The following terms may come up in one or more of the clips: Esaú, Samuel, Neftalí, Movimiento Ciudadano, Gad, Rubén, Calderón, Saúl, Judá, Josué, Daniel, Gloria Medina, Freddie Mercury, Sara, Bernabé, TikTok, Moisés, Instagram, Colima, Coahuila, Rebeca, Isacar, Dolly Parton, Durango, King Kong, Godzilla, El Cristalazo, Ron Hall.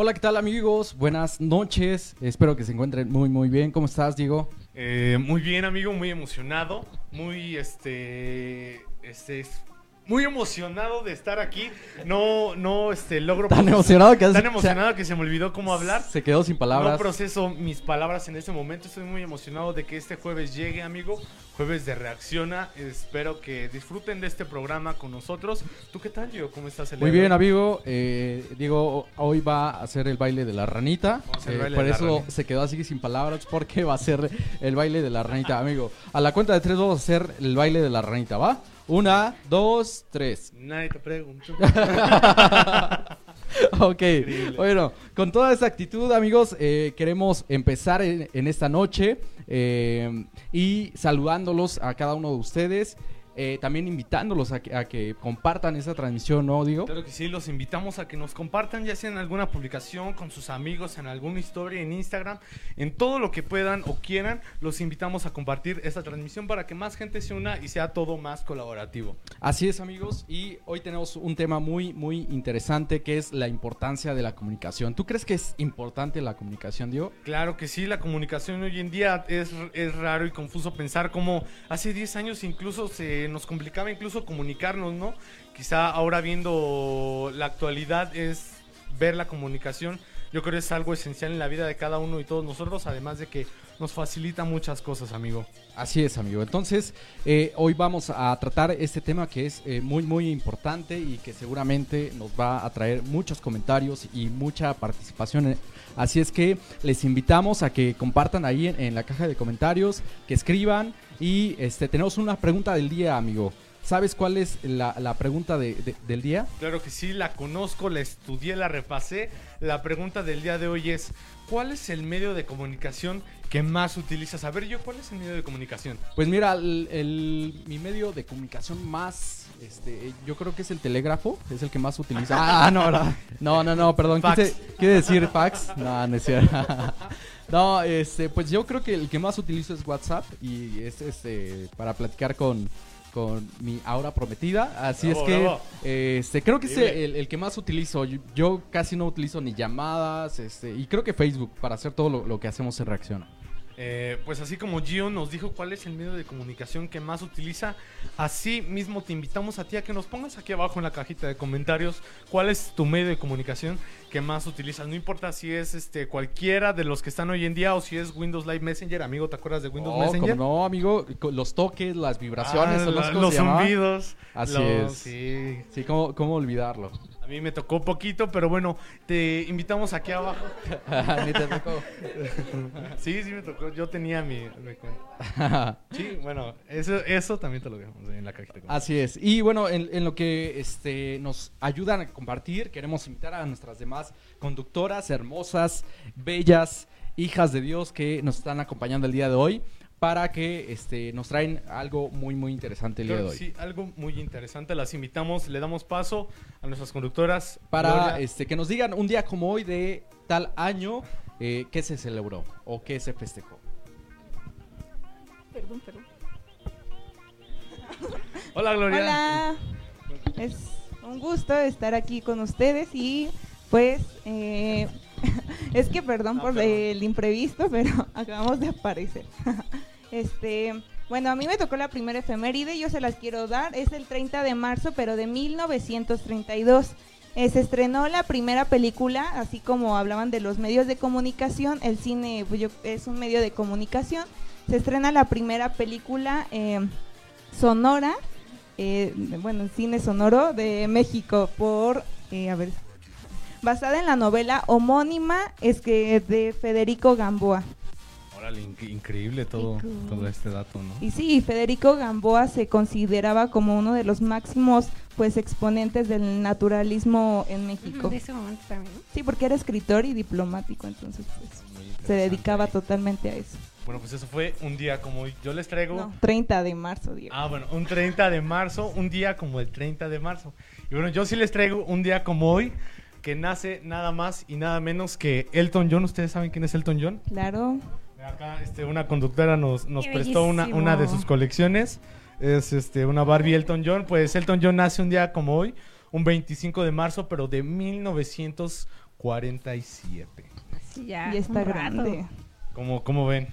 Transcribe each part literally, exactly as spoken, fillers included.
Hola, ¿qué tal, amigos? Buenas noches. Espero que se encuentren muy, muy bien. ¿Cómo estás, Diego? Eh, muy bien, amigo. Muy emocionado. Muy, este... este muy emocionado de estar aquí. No, no, este, logro... Tan emocionado que... Tan emocionado que se me olvidó cómo hablar. Se quedó sin palabras. No proceso mis palabras en este momento. Estoy muy emocionado de que este jueves llegue, amigo. Jueves de Reacciona. Espero que disfruten de este programa con nosotros. ¿Tú qué tal, Diego? ¿Cómo estás? El muy bien, amigo. Eh, Diego, hoy va a hacer el baile de la ranita. Eh, por eso ranita. Se quedó así sin palabras, porque va a hacer el baile de la ranita, amigo. A la cuenta de tres vamos a hacer el baile de la ranita, ¿va? Una, dos, tres. Nadie te preguntó. Ok, increíble. Bueno, con toda esa actitud, amigos, eh, queremos empezar en, en esta noche eh, y saludándolos a cada uno de ustedes. Eh, también invitándolos a que, a que compartan esta transmisión, ¿no, Diego? Claro que sí, los invitamos a que nos compartan, ya sea en alguna publicación, con sus amigos, en alguna historia, en Instagram, en todo lo que puedan o quieran, los invitamos a compartir esta transmisión para que más gente se una y sea todo más colaborativo. Así es, amigos, y hoy tenemos un tema muy, muy interesante, que es la importancia de la comunicación. ¿Tú crees que es importante la comunicación, Diego? Claro que sí, la comunicación hoy en día es, es raro y confuso pensar cómo hace diez años incluso se... nos complicaba incluso comunicarnos, ¿no? Quizá ahora, viendo la actualidad, es ver la comunicación. Yo creo que es algo esencial en la vida de cada uno y todos nosotros, además de que nos facilita muchas cosas, amigo. Así es, amigo. Entonces, eh, hoy vamos a tratar este tema que es eh, muy, muy importante y que seguramente nos va a traer muchos comentarios y mucha participación. Así es que les invitamos a que compartan ahí en, en la caja de comentarios, que escriban. Y este, tenemos una pregunta del día, amigo. ¿Sabes cuál es la, la pregunta de, de, del día? Claro que sí, la conozco, la estudié, la repasé. La pregunta del día de hoy es: ¿cuál es el medio de comunicación que más utilizas? A ver, yo, ¿cuál es el medio de comunicación? Pues mira, el, el, mi medio de comunicación más, este, yo creo que es el telégrafo, es el que más utilizo. Ah, no, ¿verdad? No, no, no, perdón, ¿qué quise decir fax? No, no es cierto. No, este, pues yo creo que el que más utilizo es WhatsApp y es este para platicar con... con mi ahora prometida, así bravo, es que bravo. Este, creo que es el, el que más utilizo. Yo, yo casi no utilizo ni llamadas, este, y creo que Facebook para hacer todo lo, lo que hacemos en Reacciona. Eh, pues así como Gio nos dijo cuál es el medio de comunicación que más utiliza, así mismo te invitamos a ti a que nos pongas aquí abajo en la cajita de comentarios cuál es tu medio de comunicación que más utilizas. No importa si es este cualquiera de los que están hoy en día o si es Windows Live Messenger. Amigo, ¿te acuerdas de Windows oh, Messenger? No, amigo, los toques, las vibraciones, ah, son la, los zumbidos. Así los, es. Sí, sí, ¿cómo, cómo olvidarlo? A mí me tocó poquito, pero bueno, te invitamos aquí abajo. Ni te tocó. Sí, sí me tocó. Yo tenía mi... Sí, bueno, eso, eso también te lo dejamos en la cajita. Así es. Y bueno, en, en lo que este, nos ayudan a compartir, queremos invitar a nuestras demás conductoras hermosas, bellas, hijas de Dios que nos están acompañando el día de hoy, para que este, nos traen algo muy, muy interesante el día de hoy. Sí, algo muy interesante. Las invitamos, le damos paso a nuestras conductoras. Para este, que nos digan un día como hoy de tal año, eh, ¿qué se celebró o qué se festejó? Perdón, perdón. Hola, Gloria. Hola. Es un gusto estar aquí con ustedes y pues... Eh, es que perdón ah, por perdón. el imprevisto, pero acabamos de aparecer. Este, bueno, a mí me tocó la primera efeméride, yo se las quiero dar. Es el treinta de marzo, pero de mil novecientos treinta y dos. Eh, se estrenó la primera película, así como hablaban de los medios de comunicación. El cine pues, yo, es un medio de comunicación. Se estrena la primera película eh, sonora, eh, bueno, cine sonoro de México, por, eh, a ver... basada en la novela homónima es que de Federico Gamboa. Órale, inc- increíble todo, todo este dato, ¿no? Y sí, Federico Gamboa se consideraba como uno de los máximos pues exponentes del naturalismo en México. De ese momento también. Sí, porque era escritor y diplomático, entonces pues se dedicaba totalmente a eso. Bueno, pues eso fue un día como hoy. Yo les traigo... No, treinta de marzo, Diego. Ah, bueno, un treinta de marzo, un día como el treinta de marzo. Y bueno, yo sí les traigo un día como hoy, que nace nada más y nada menos que Elton John. ¿Ustedes saben quién es Elton John? Claro. Acá este, una conductora nos, nos prestó una, una de sus colecciones. Es este, una Barbie Elton John. Pues Elton John nace un día como hoy, un veinticinco de marzo, pero de mil novecientos cuarenta y siete. Así ya. Y está grande. Como, como ven.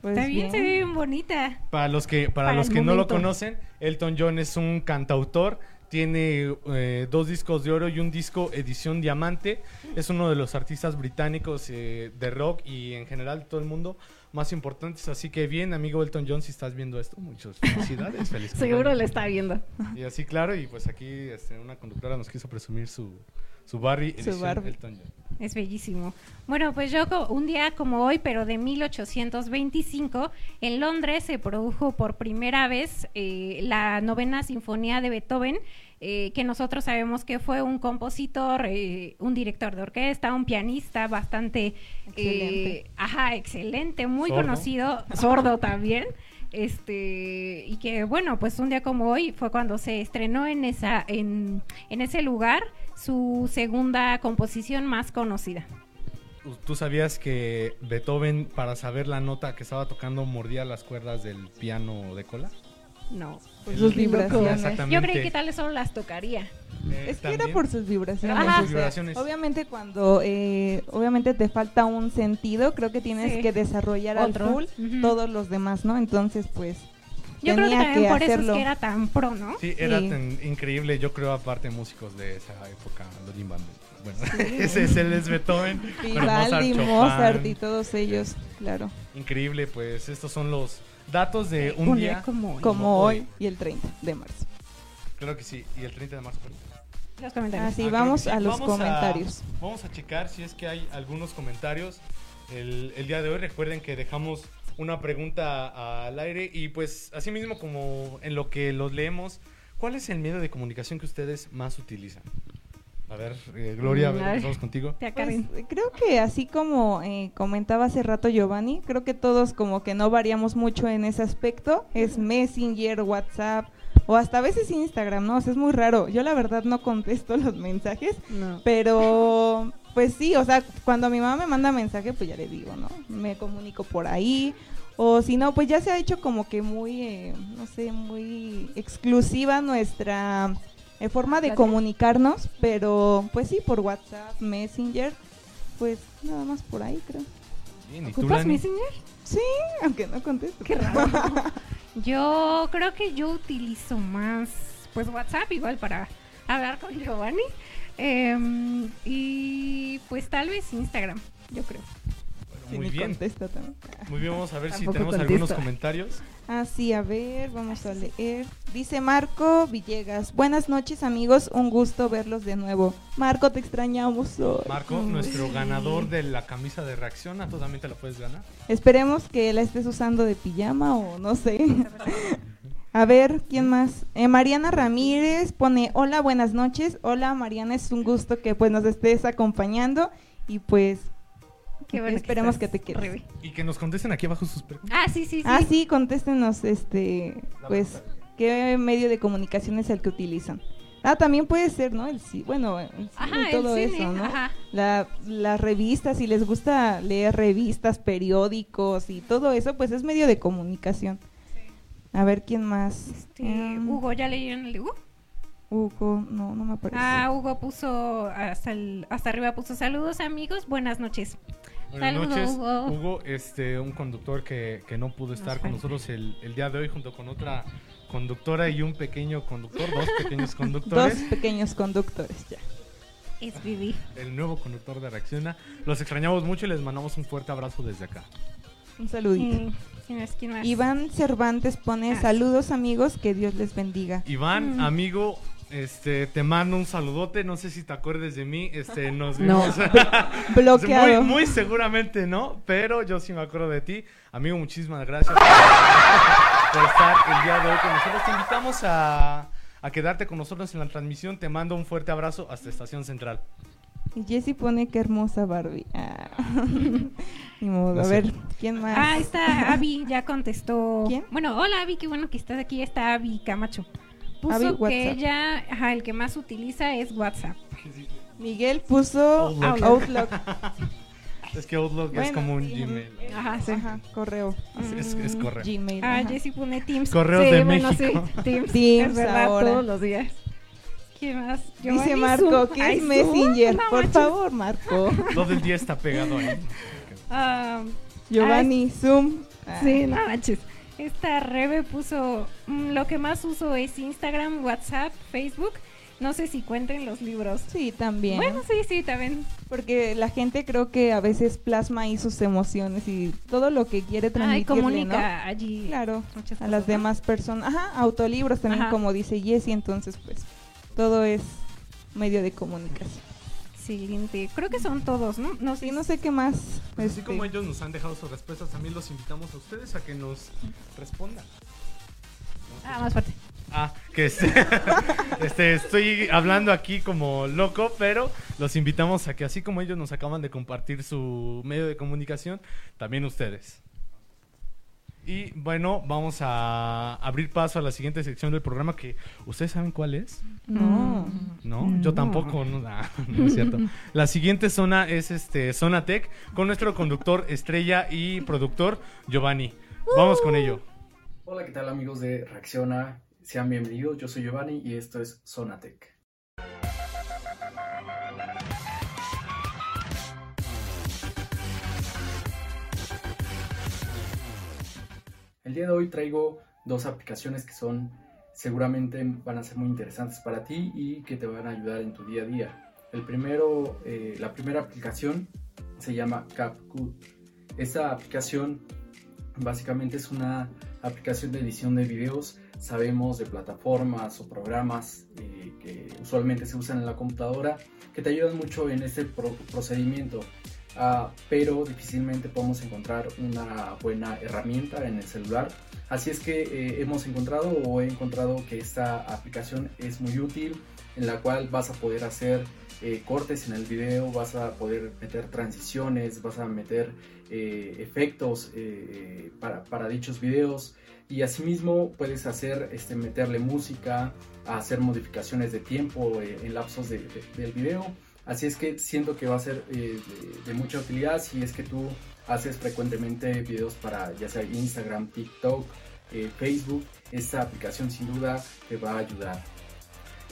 Pues también bien. Se ve bien bonita. Para los que, para para los que no lo conocen, Elton John es un cantautor. Tiene eh, dos discos de oro y un disco edición diamante. Es uno de los artistas británicos eh, de rock y en general de todo el mundo más importantes. Así que bien, amigo Elton John, si estás viendo esto, muchas felicidades. Feliz seguro lo está viendo. Y así, claro, y pues aquí este, una conductora nos quiso presumir su, su Barbie edición Elton John. Es bellísimo. Bueno, pues yo un día como hoy, pero de mil ochocientos veinticinco, en Londres se produjo por primera vez eh, la novena sinfonía de Beethoven. Eh, que nosotros sabemos que fue un compositor, eh, un director de orquesta, un pianista bastante excelente, eh, ajá, excelente, muy sordo. Conocido, sordo también, este, y que bueno, pues un día como hoy fue cuando se estrenó en esa, en, en ese lugar su segunda composición más conocida. ¿Tú sabías que Beethoven, para saber la nota que estaba tocando, mordía las cuerdas del piano de cola? No, por sus vibraciones. Yo creí que tal vez solo las tocaría. Eh, es que también. Era por sus vibraciones. Ajá. O sea, obviamente cuando eh, obviamente te falta un sentido, creo que tienes sí. que desarrollar Otro. al full uh-huh. todos los demás, ¿no? Entonces, pues yo creo que también que por hacerlo. Eso es que era tan pro, ¿no? Sí, era sí. tan increíble, yo creo, aparte músicos de esa época, los Jim Bandes. Bueno, sí. ese es el es Beethoven, Vivaldi, Mozart, Mozart y todos ellos, sí. claro. Increíble, pues estos son los datos de un, un día, día como, hoy. como hoy y el treinta de marzo. Claro que sí, y el treinta de marzo. Los comentarios. Así ah, vamos sí. a los vamos comentarios. A, vamos a checar si es que hay algunos comentarios el, el día de hoy. Recuerden que dejamos una pregunta al aire y pues así mismo como en lo que los leemos, ¿cuál es el medio de comunicación que ustedes más utilizan? A ver, eh, Gloria, empezamos contigo. Te pues, creo que así como eh, comentaba hace rato Giovanni, creo que todos como que no variamos mucho en ese aspecto. Es Messenger, WhatsApp o hasta a veces Instagram, ¿no? O sea, es muy raro. Yo la verdad no contesto los mensajes, no. pero pues sí, o sea, cuando mi mamá me manda mensaje, pues ya le digo, ¿no? Me comunico por ahí. O si no, pues ya se ha hecho como que muy, eh, no sé, muy exclusiva nuestra... en forma de comunicarnos, pero pues sí, por WhatsApp, Messenger, pues nada más por ahí, creo. Bien, ¿ocupas Messenger? Sí, aunque no contesto. Qué raro. Yo creo que yo utilizo más, pues WhatsApp igual para hablar con Giovanni, eh, y pues tal vez Instagram, yo creo. Sí, muy bien. Muy bien, vamos a ver si tenemos contesto. Algunos comentarios. Ah, sí, a ver, vamos a leer. Dice Marco Villegas: buenas noches, amigos, un gusto verlos de nuevo. Marco, te extrañamos hoy. Marco, nuestro sí. ganador de la camisa de reacción, ¿tú también te la puedes ganar? Esperemos que la estés usando de pijama o no sé. A ver, ¿quién más? Eh, Mariana Ramírez pone: hola, buenas noches. Hola, Mariana, es un gusto que pues nos estés acompañando y pues... Qué bueno, esperemos que, que te quedes. Y que nos contesten aquí abajo sus preguntas. Ah, sí, sí, sí. Ah, sí, contéstenos, este, pues, qué medio de comunicación es el que utilizan. Ah, también puede ser, ¿no? El sí, bueno, el cine ajá, y todo el cine, eso, ¿no? Ajá. La, las revistas, si les gusta leer revistas, periódicos y todo eso, pues es medio de comunicación. Sí. A ver, ¿quién más? Este, um, Hugo, ¿ya leyeron el Hugo? Hugo, no, no me aparece. Ah, Hugo puso, hasta, el, hasta arriba puso: saludos, amigos, buenas noches. Buenas Saludo, noches, Hugo. Hugo, este, un conductor que, que no pudo estar nos con falta. nosotros el, el día de hoy junto con otra conductora y un pequeño conductor, dos pequeños conductores. Dos pequeños conductores, ya. Es vivir. El nuevo conductor de Reacciona. Los extrañamos mucho y les mandamos un fuerte abrazo desde acá. Un saludito. Mm. ¿Quién es, quién es? Iván Cervantes pone: ah. saludos, amigos, que Dios les bendiga. Iván, mm. amigo... Este, te mando un saludote, no sé si te acuerdes de mí, este, nos vimos. No. Bloqueado. Muy, muy seguramente no, pero yo sí me acuerdo de ti. Amigo, muchísimas gracias por, por estar el día de hoy con nosotros. Te invitamos a, a quedarte con nosotros en la transmisión. Te mando un fuerte abrazo hasta Estación Central. Y Jessy pone: qué hermosa Barbie. Ah. Ni modo, a ver, ¿quién más? Ah, está Abby, ya contestó. ¿Quién? Bueno, hola Abby, qué bueno que estás aquí, está Abby Camacho. Puso que ella, ajá, el que más utiliza es WhatsApp. Miguel puso Outlook. Outlook. Es que Outlook bueno, es como un sí, Gmail. Ajá, sí. Ajá, correo. Es, es correo. Gmail. Ah, Jessy pone Teams. Correos sí, de bueno, México. Sí, Teams. Teams, es verdad, ahora. Todos los días. ¿Qué más? Giovanni dice Marco, ¿qué es Messenger? No, por manches. favor, Marco. dos del diez está pegado ahí. Um, Giovanni, ah, Zoom. Ah. Sí, no manches. Esta Rebe puso, mmm, lo que más uso es Instagram, WhatsApp, Facebook. No sé si cuenten los libros. Sí, también. Bueno, sí, sí, también. Porque la gente creo que a veces plasma ahí sus emociones y todo lo que quiere transmitirle, ¿no? Ah, y comunica, ¿no? allí. Claro, muchas cosas, a las demás personas. Ajá, autolibros también, ajá, como dice Jessy, entonces pues todo es medio de comunicación. Siguiente, creo que son todos, ¿no? No sé, sí, no sé qué más. Pues este... Así como ellos nos han dejado sus respuestas, también los invitamos a ustedes a que nos respondan. Ah, más fuerte. Ah, que este, este, estoy hablando aquí como loco, pero los invitamos a que así como ellos nos acaban de compartir su medio de comunicación, también ustedes. Y bueno, vamos a abrir paso a la siguiente sección del programa que, ¿ustedes saben cuál es? No. No, no. Yo tampoco, no, no es cierto. La siguiente zona es este Zona Tech con nuestro conductor estrella y productor Giovanni. Vamos con ello. Hola, ¿qué tal amigos de Reacciona? Sean bienvenidos, yo soy Giovanni y esto es Zona Tech. El día de hoy traigo dos aplicaciones que son, seguramente van a ser muy interesantes para ti y que te van a ayudar en tu día a día. El primero, eh, la primera aplicación se llama CapCut. Esta aplicación básicamente es una aplicación de edición de videos. Sabemos de plataformas o programas eh, que usualmente se usan en la computadora que te ayudan mucho en este pro- procedimiento, uh, pero difícilmente podemos encontrar una buena herramienta en el celular. Así es que eh, hemos encontrado o he encontrado que esta aplicación es muy útil, en la cual vas a poder hacer eh, cortes en el video, vas a poder meter transiciones, vas a meter eh, efectos eh, para, para dichos videos. Y asimismo puedes hacer, este, meterle música, hacer modificaciones de tiempo eh, en lapsos de, de, del video. Así es que siento que va a ser eh, de, de mucha utilidad si es que tú haces frecuentemente videos para ya sea Instagram, TikTok, eh, Facebook. Esta aplicación sin duda te va a ayudar.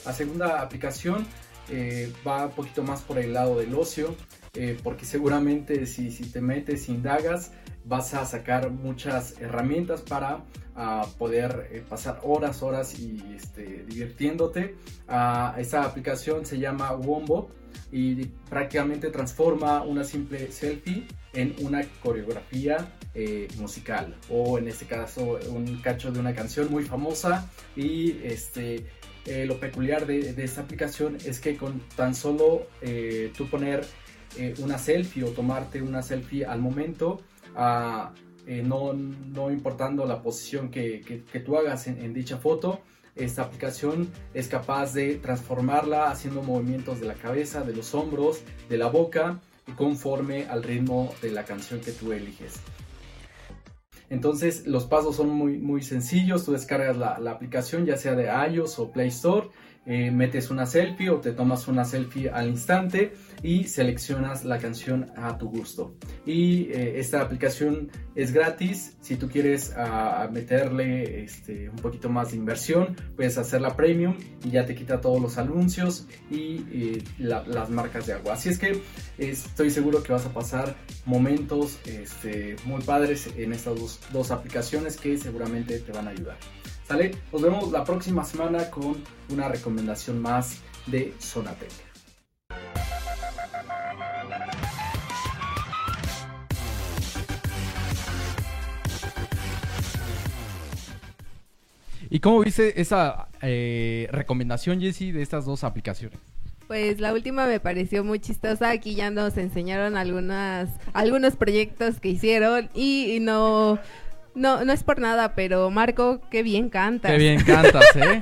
La segunda aplicación eh, va un poquito más por el lado del ocio, eh, porque seguramente si, si te metes, indagas, vas a sacar muchas herramientas para uh, poder eh, pasar horas, horas y este, divirtiéndote. Uh, esta aplicación se llama Wombo y prácticamente transforma una simple selfie en una coreografía eh, musical, o en este caso un cacho de una canción muy famosa. Y este, eh, lo peculiar de, de esta aplicación es que con tan solo eh, tú poner eh, una selfie o tomarte una selfie al momento, Uh, eh, no, no importando la posición que, que, que tú hagas en, en dicha foto, esta aplicación es capaz de transformarla haciendo movimientos de la cabeza, de los hombros, de la boca, conforme al ritmo de la canción que tú eliges. Entonces los pasos son muy, muy sencillos. Tú descargas la, la aplicación ya sea de iOS o Play Store, eh, metes una selfie o te tomas una selfie al instante y seleccionas la canción a tu gusto. Y eh, esta aplicación es gratis. Si tú quieres a, meterle este, un poquito más de inversión, puedes hacerla premium y ya te quita todos los anuncios y eh, la, las marcas de agua. Así es que eh, estoy seguro que vas a pasar momentos este, muy padres en estas dos, dos aplicaciones que seguramente te van a ayudar. ¿Sale? Nos vemos la próxima semana con una recomendación más de Zonatec. ¿Y cómo viste esa eh, recomendación, Jessy, de estas dos aplicaciones? Pues la última me pareció muy chistosa. Aquí ya nos enseñaron algunas, algunos proyectos que hicieron y, y no, no, no es por nada, pero Marco, qué bien cantas. Qué bien cantas, ¿eh?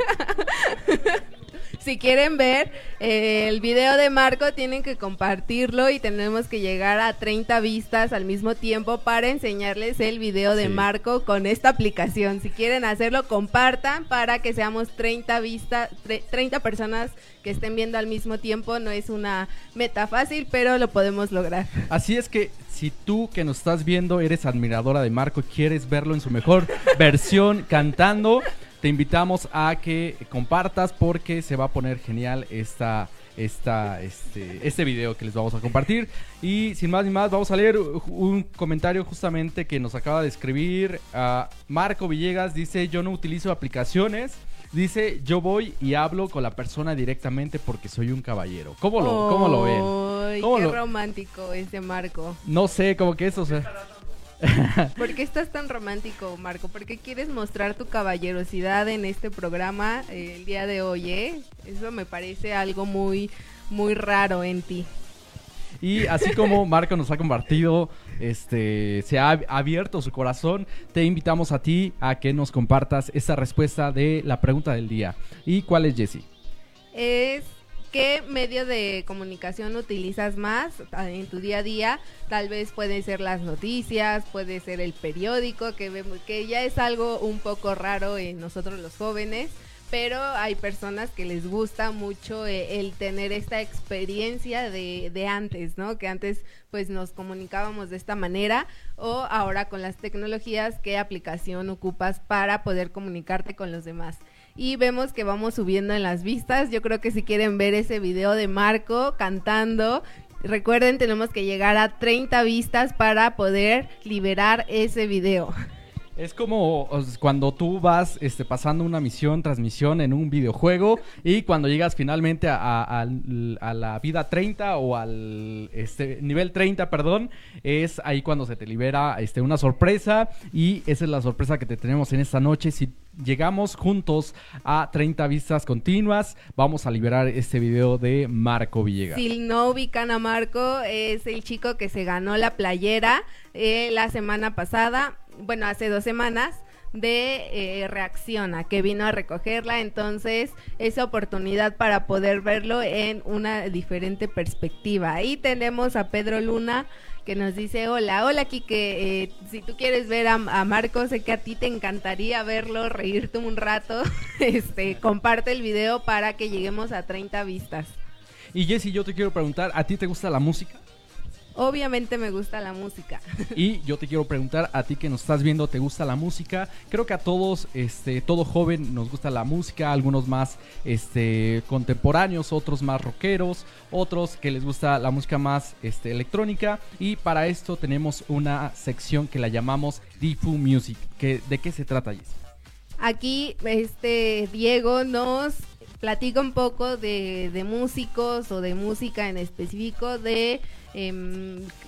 Si quieren ver eh, el video de Marco, tienen que compartirlo y tenemos que llegar a treinta vistas al mismo tiempo para enseñarles el video de sí. Marco con esta aplicación. Si quieren hacerlo, compartan para que seamos treinta vistas, tre- treinta personas que estén viendo al mismo tiempo. No es una meta fácil, pero lo podemos lograr. Así es que si tú que nos estás viendo eres admiradora de Marco y quieres verlo en su mejor versión cantando, te invitamos a que compartas porque se va a poner genial esta, esta, este, este video que les vamos a compartir. Y sin más ni más, vamos a leer un comentario justamente que nos acaba de escribir uh, Marco Villegas. Dice: yo no utilizo aplicaciones. Dice, yo voy y hablo con la persona directamente porque soy un caballero. ¿Cómo lo, oh, ¿cómo lo ven? ¿Cómo qué lo... romántico este Marco? No sé, como que eso... Se... ¿Por qué estás tan romántico, Marco? ¿Por qué quieres mostrar tu caballerosidad en este programa eh, el día de hoy, eh? Eso me parece algo muy, muy raro en ti. Y así como Marco nos ha compartido, este, se ha abierto su corazón, te invitamos a ti a que nos compartas esta respuesta de la pregunta del día. ¿Y cuál es, Jessy? Es ¿qué medio de comunicación utilizas más en tu día a día? Tal vez pueden ser las noticias, puede ser el periódico, que vemos, que ya es algo un poco raro en nosotros los jóvenes. Pero hay personas que les gusta mucho eh, el tener esta experiencia de, de antes, ¿no? Que antes pues nos comunicábamos de esta manera, o ahora con las tecnologías, ¿qué aplicación ocupas para poder comunicarte con los demás? Y vemos que vamos subiendo en las vistas. Yo creo que si quieren ver ese video de Marco cantando, recuerden, tenemos que llegar a treinta vistas para poder liberar ese video. Es como cuando tú vas este, pasando una misión, transmisión en un videojuego, y cuando llegas finalmente a, a, a la vida treinta o al este, nivel treinta, perdón, es ahí cuando se te libera este, una sorpresa, y esa es la sorpresa que te tenemos en esta noche. Si llegamos juntos a treinta vistas continuas, vamos a liberar este video de Marco Villegas. Si no ubican a Marco, es el chico que se ganó la playera eh, la semana pasada. Bueno, hace dos semanas de eh, Reacciona, que vino a recogerla. Entonces, esa oportunidad para poder verlo en una diferente perspectiva. Ahí tenemos a Pedro Luna, que nos dice: hola, hola Quique, eh, si tú quieres ver a, a Marco, sé que a ti te encantaría verlo, reírte un rato. este, comparte el video para que lleguemos a treinta vistas. Y Jessy, yo te quiero preguntar, ¿a ti te gusta la música? Obviamente me gusta la música. Y yo te quiero preguntar, a ti que nos estás viendo, ¿te gusta la música? Creo que a todos, este, todo joven nos gusta la música. Algunos más este, contemporáneos, otros más rockeros, otros que les gusta la música más este, electrónica. Y para esto tenemos una sección que la llamamos D F U Music. Que, ¿de qué se trata, Jess? Aquí este, Diego nos platica un poco de, de músicos o de música en específico de... Eh,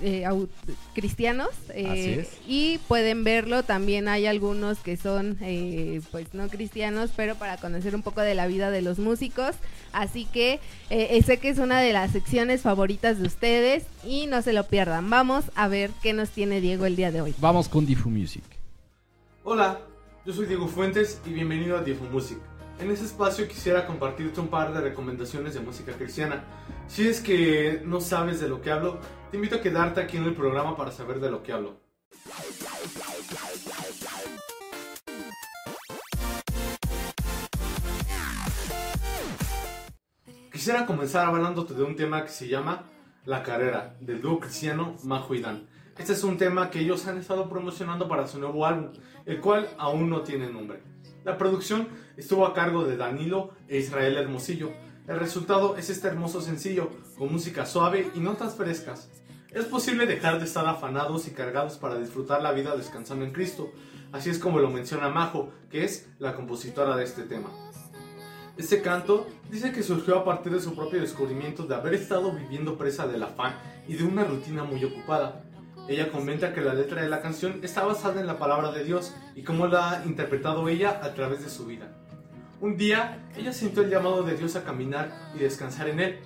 eh, aut- cristianos eh, y pueden verlo. También hay algunos que son eh, pues no cristianos, pero para conocer un poco de la vida de los músicos. Así que eh, sé que es una de las secciones favoritas de ustedes y no se lo pierdan. Vamos a ver qué nos tiene Diego el día de hoy. Vamos con D F U Music. Hola, yo soy Diego Fuentes y bienvenido a D F U Music. En este espacio quisiera compartirte un par de recomendaciones de música cristiana. Si es que no sabes de lo que hablo, te invito a quedarte aquí en el programa para saber de lo que hablo. Quisiera comenzar hablándote de un tema que se llama La Carrera, del dúo cristiano Majo y Dan. Este es un tema que ellos han estado promocionando para su nuevo álbum, el cual aún no tiene nombre. La producción estuvo a cargo de Danilo e Israel Hermosillo. El resultado es este hermoso sencillo, con música suave y notas frescas. Es posible dejar de estar afanados y cargados para disfrutar la vida descansando en Cristo. Así es como lo menciona Majo, que es la compositora de este tema. Este canto dice que surgió a partir de su propio descubrimiento de haber estado viviendo presa del afán y de una rutina muy ocupada. Ella comenta que la letra de la canción está basada en la palabra de Dios y cómo la ha interpretado ella a través de su vida. Un día, ella sintió el llamado de Dios a caminar y descansar en Él.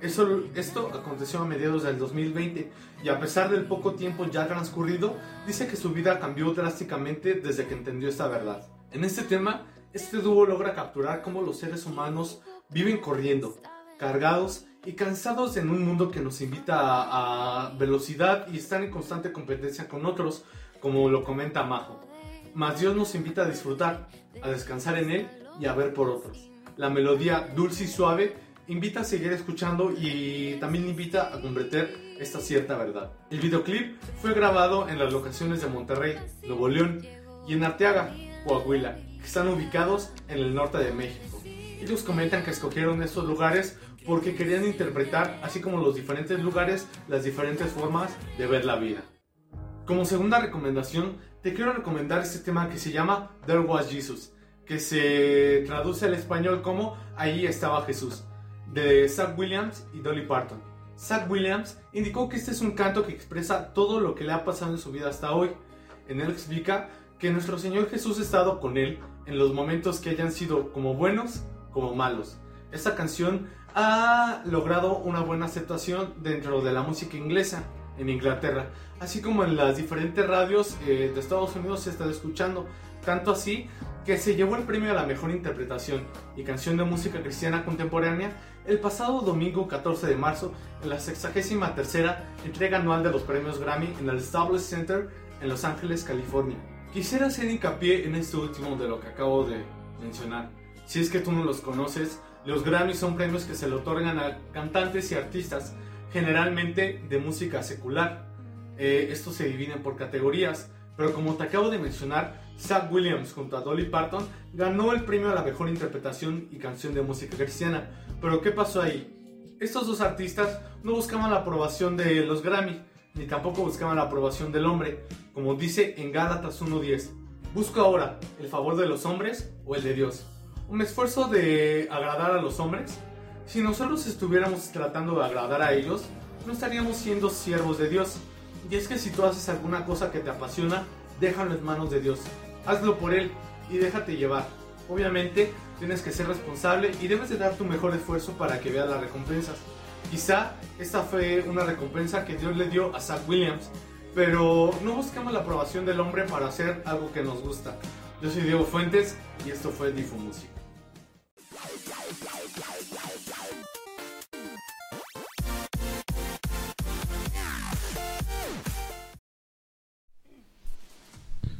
Eso, esto aconteció a mediados del dos mil veinte y a pesar del poco tiempo ya transcurrido, dice que su vida cambió drásticamente desde que entendió esta verdad. En este tema, este dúo logra capturar cómo los seres humanos viven corriendo, cargados y cansados en un mundo que nos invita a, a velocidad y estar en constante competencia con otros, como lo comenta Majo. Mas Dios nos invita a disfrutar, a descansar en Él y a ver por otros. La melodía dulce y suave invita a seguir escuchando y también invita a comprender esta cierta verdad. El videoclip fue grabado en las locaciones de Monterrey, Nuevo León y en Arteaga, Coahuila, que están ubicados en el norte de México. Ellos comentan que escogieron estos lugares porque querían interpretar, así como los diferentes lugares, las diferentes formas de ver la vida. Como segunda recomendación, te quiero recomendar este tema que se llama There Was Jesus, que se traduce al español como Ahí estaba Jesús, de Zach Williams y Dolly Parton. Zach Williams indicó que este es un canto que expresa todo lo que le ha pasado en su vida hasta hoy. En él explica que nuestro Señor Jesús ha estado con él en los momentos que hayan sido como buenos como malos. Esta canción ha logrado una buena aceptación dentro de la música inglesa en Inglaterra, así como en las diferentes radios eh, de Estados Unidos se está escuchando, tanto así que se llevó el premio a la mejor interpretación y canción de música cristiana contemporánea el pasado domingo catorce de marzo en la sexagésima tercera entrega anual de los premios Grammy en el Staples Center en Los Ángeles, California. Quisiera hacer hincapié en este último de lo que acabo de mencionar. Si es que tú no los conoces, los Grammy son premios que se le otorgan a cantantes y artistas, generalmente de música secular. Eh, estos se dividen por categorías, pero como te acabo de mencionar, Zach Williams junto a Dolly Parton ganó el premio a la mejor interpretación y canción de música cristiana. Pero ¿qué pasó ahí? Estos dos artistas no buscaban la aprobación de los Grammy, ni tampoco buscaban la aprobación del hombre, como dice en Gálatas uno diez. Busco ahora el favor de los hombres o el de Dios. Un esfuerzo de agradar a los hombres. Si nosotros estuviéramos tratando de agradar a ellos, no estaríamos siendo siervos de Dios. Y es que si tú haces alguna cosa que te apasiona, déjalo en manos de Dios. Hazlo por Él y déjate llevar. Obviamente, tienes que ser responsable y debes de dar tu mejor esfuerzo para que veas las recompensas. Quizá esta fue una recompensa que Dios le dio a Zach Williams, pero no buscamos la aprobación del hombre para hacer algo que nos gusta. Yo soy Diego Fuentes y esto fue Difo Music.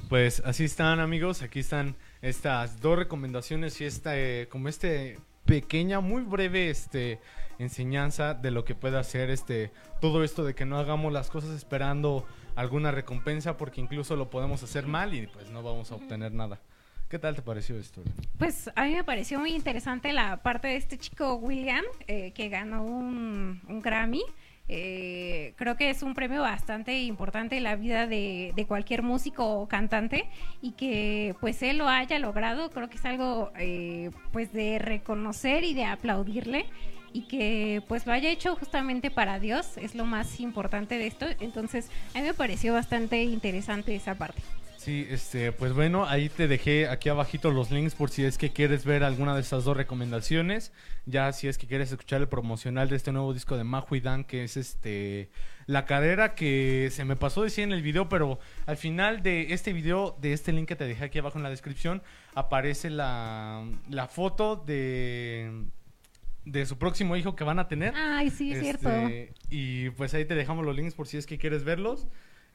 Pues así están, amigos, aquí están estas dos recomendaciones y esta eh, como este pequeña, muy breve este enseñanza de lo que puede hacer este todo esto de que no hagamos las cosas esperando alguna recompensa, porque incluso lo podemos hacer mal y pues no vamos a obtener nada. ¿Qué tal te pareció esto? Pues a mí me pareció muy interesante la parte de este chico William, eh, que ganó un, un Grammy. Eh, creo que es un premio bastante importante en la vida de, de cualquier músico o cantante, y que pues él lo haya logrado, creo que es algo eh, pues de reconocer y de aplaudirle, y que pues lo haya hecho justamente para Dios, es lo más importante de esto. Entonces a mí me pareció bastante interesante esa parte. Sí, este, pues bueno, ahí te dejé aquí abajito los links por si es que quieres ver alguna de estas dos recomendaciones. Ya si es que quieres escuchar el promocional de este nuevo disco de Majo y Dan, que es este la carrera que se me pasó decir en el video, pero al final de este video, de este link que te dejé aquí abajo en la descripción, aparece la, la foto de... de su próximo hijo que van a tener. Ay, sí, es este, cierto. Y pues ahí te dejamos los links por si es que quieres verlos.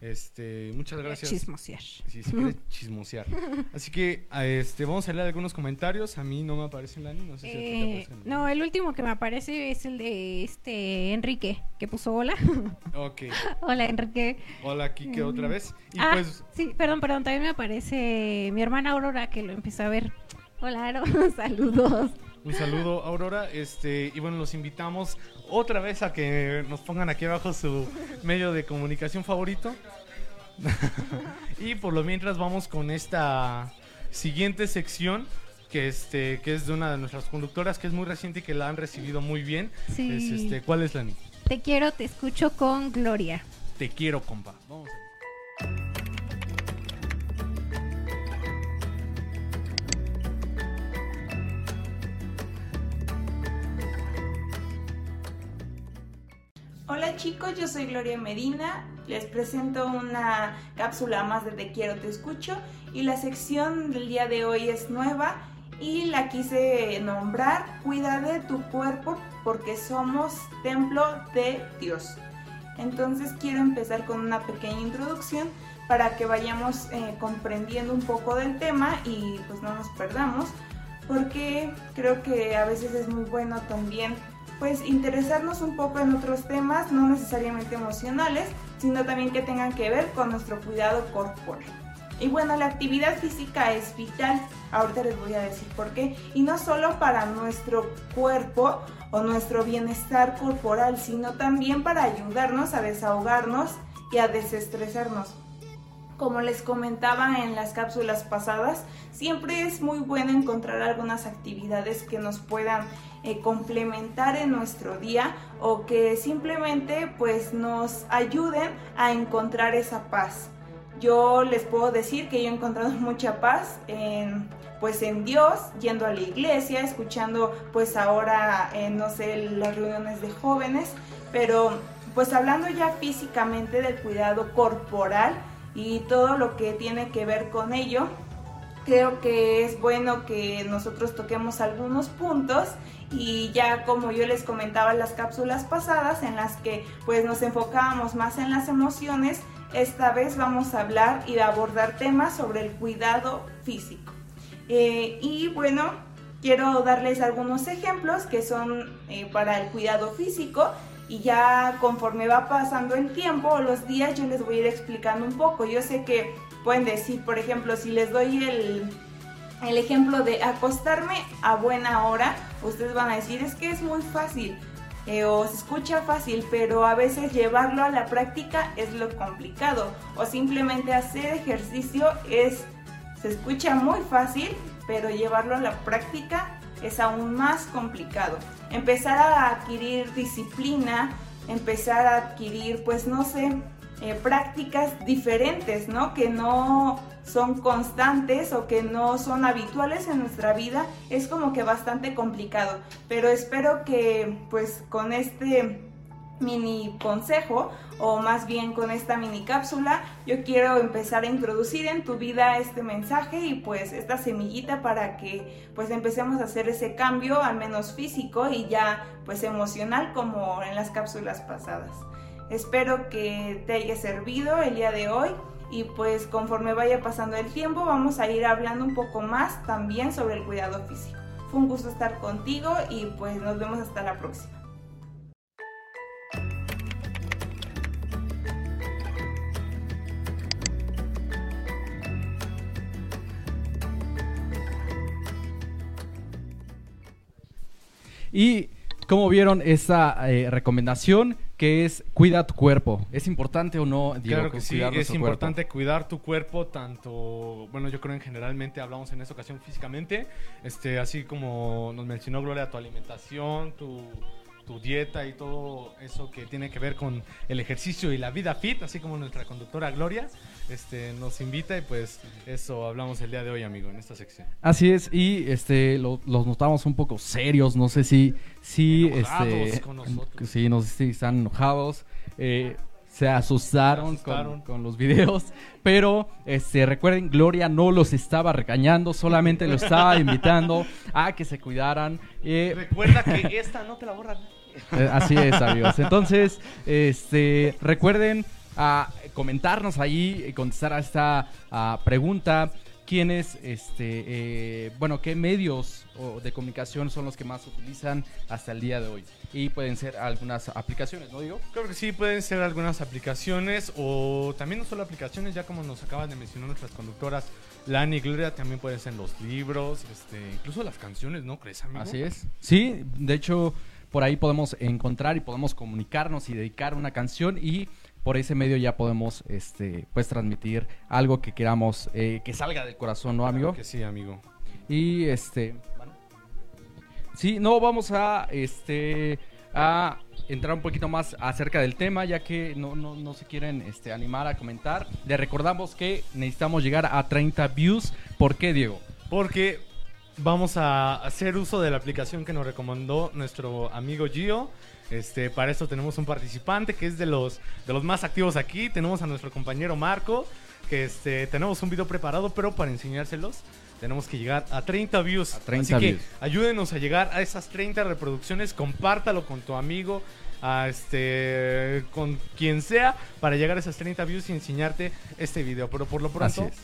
Este, muchas gracias. Chismosear. Sí, si quieres chismosear. Así que este, vamos a leer algunos comentarios. A mí no me aparece Lani, no sé si eh, te aparece. No, el último que me aparece es el de este Enrique, que puso hola. Ok. Hola, Enrique. Hola, Kike, otra vez. Y ah, pues... sí, perdón, perdón, también me aparece mi hermana Aurora, que lo empezó a ver. Hola, Aro, saludos. Un saludo, Aurora, este, y bueno, los invitamos otra vez a que nos pongan aquí abajo su medio de comunicación favorito. Y por lo mientras vamos con esta siguiente sección que este que es de una de nuestras conductoras, que es muy reciente y que la han recibido muy bien. Sí. Es, este, ¿cuál es, Lani? Te quiero, te escucho con Gloria. Te quiero, compa. Vamos. Hola chicos, yo soy Gloria Medina, les presento una cápsula más de Te Quiero, Te Escucho, y la sección del día de hoy es nueva y la quise nombrar Cuida de tu cuerpo porque somos templo de Dios. Entonces quiero empezar con una pequeña introducción para que vayamos eh, comprendiendo un poco del tema y pues no nos perdamos, porque creo que a veces es muy bueno también pues interesarnos un poco en otros temas, no necesariamente emocionales, sino también que tengan que ver con nuestro cuidado corporal. Y bueno, la actividad física es vital, ahorita les voy a decir por qué, y no solo para nuestro cuerpo o nuestro bienestar corporal, sino también para ayudarnos a desahogarnos y a desestresarnos. Como les comentaba en las cápsulas pasadas, siempre es muy bueno encontrar algunas actividades que nos puedan eh, complementar en nuestro día o que simplemente pues nos ayuden a encontrar esa paz. Yo les puedo decir que yo he encontrado mucha paz en, pues en Dios, yendo a la iglesia, escuchando pues ahora, eh, no sé, las reuniones de jóvenes, pero pues hablando ya físicamente del cuidado corporal y todo lo que tiene que ver con ello, creo que es bueno que nosotros toquemos algunos puntos y ya como yo les comentaba en las cápsulas pasadas en las que pues nos enfocábamos más en las emociones, esta vez vamos a hablar y a abordar temas sobre el cuidado físico. Eh, y bueno, quiero darles algunos ejemplos que son eh, para el cuidado físico y ya conforme va pasando el tiempo o los días yo les voy a ir explicando un poco. Yo sé que pueden decir, por ejemplo, si les doy el, el ejemplo de acostarme a buena hora, ustedes van a decir es que es muy fácil. Eh, o se escucha fácil, pero a veces llevarlo a la práctica es lo complicado, o simplemente hacer ejercicio es, se escucha muy fácil, pero llevarlo a la práctica es aún más complicado. Empezar a adquirir disciplina, empezar a adquirir, pues no sé, eh, prácticas diferentes, ¿no? Que no son constantes o que no son habituales en nuestra vida, es como que bastante complicado, pero espero que pues con este mini consejo o más bien con esta mini cápsula yo quiero empezar a introducir en tu vida este mensaje y pues esta semillita para que pues empecemos a hacer ese cambio al menos físico y ya pues emocional como en las cápsulas pasadas. Espero que te haya servido el día de hoy. Y pues conforme vaya pasando el tiempo vamos a ir hablando un poco más también sobre el cuidado físico. Fue un gusto estar contigo y pues nos vemos hasta la próxima. Y como vieron esa eh, recomendación, que es cuida tu cuerpo. ¿Es importante o no, Diego? Claro que sí, es importante cuerpo? Cuidar tu cuerpo tanto, bueno, yo creo en generalmente hablamos en esta ocasión físicamente, este, así como nos mencionó Gloria, tu alimentación, tu, tu dieta y todo eso que tiene que ver con el ejercicio y la vida fit, así como nuestra conductora Gloria este, nos invita y pues eso hablamos el día de hoy, amigo, en esta sección. Así es, y este, lo, los notamos un poco serios, no sé si... Sí, enojados este, con nosotros. Sí, no sé si están enojados, eh, se asustaron, se asustaron. Con, con los videos, pero este, recuerden, Gloria no los estaba regañando, solamente los estaba invitando a que se cuidaran. Eh, Recuerda que esta no te la borran. Así es, amigos. Entonces, este, recuerden a comentarnos ahí y contestar a esta a pregunta. ¿Quiénes, este, eh, bueno, qué medios de comunicación son los que más utilizan hasta el día de hoy? Y pueden ser algunas aplicaciones, ¿no, Diego? Creo que sí, pueden ser algunas aplicaciones o también no solo aplicaciones, ya como nos acaban de mencionar nuestras conductoras, Lani y Gloria, también pueden ser los libros, este, incluso las canciones, ¿no crees, amigo? Así es. Sí, de hecho, por ahí podemos encontrar y podemos comunicarnos y dedicar una canción y... Por ese medio ya podemos este, pues, transmitir algo que queramos, eh, que salga del corazón, ¿no, amigo? Claro que sí, amigo. Y este... Sí, no, vamos a, este, a entrar un poquito más acerca del tema, ya que no, no, no se quieren este, animar a comentar. Les recordamos que necesitamos llegar a treinta views. ¿Por qué, Diego? Porque vamos a hacer uso de la aplicación que nos recomendó nuestro amigo Gio. Este, para esto tenemos un participante que es de los, de los más activos aquí. Tenemos a nuestro compañero Marco, que este, tenemos un video preparado, pero para enseñárselos tenemos que llegar a treinta views. A treinta Así views. Que ayúdenos a llegar a esas treinta reproducciones. Compártalo con tu amigo, a este, con quien sea, para llegar a esas treinta views y enseñarte este video. Pero por lo pronto... Así es.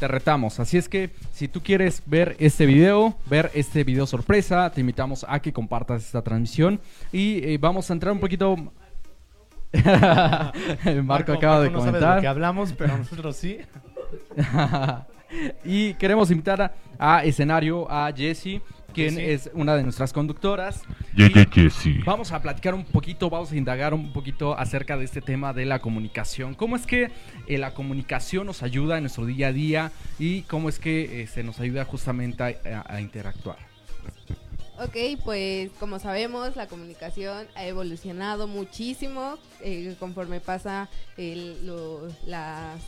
Te retamos, así es que si tú quieres ver este video, ver este video sorpresa, te invitamos a que compartas esta transmisión y eh, vamos a entrar un poquito... Marco, Marco acaba Marco de comentar. No sabe de lo que hablamos, pero nosotros sí. Y queremos invitar a, a escenario a Jessie, quien sí. es una de nuestras conductoras. Yeah, yeah, yeah, sí. Vamos a platicar un poquito, vamos a indagar un poquito acerca de este tema de la comunicación. ¿Cómo es que eh, la comunicación nos ayuda en nuestro día a día y cómo es que eh, se nos ayuda justamente a, a, a interactuar? Ok, pues como sabemos, la comunicación ha evolucionado muchísimo eh, conforme pasa el, lo, las...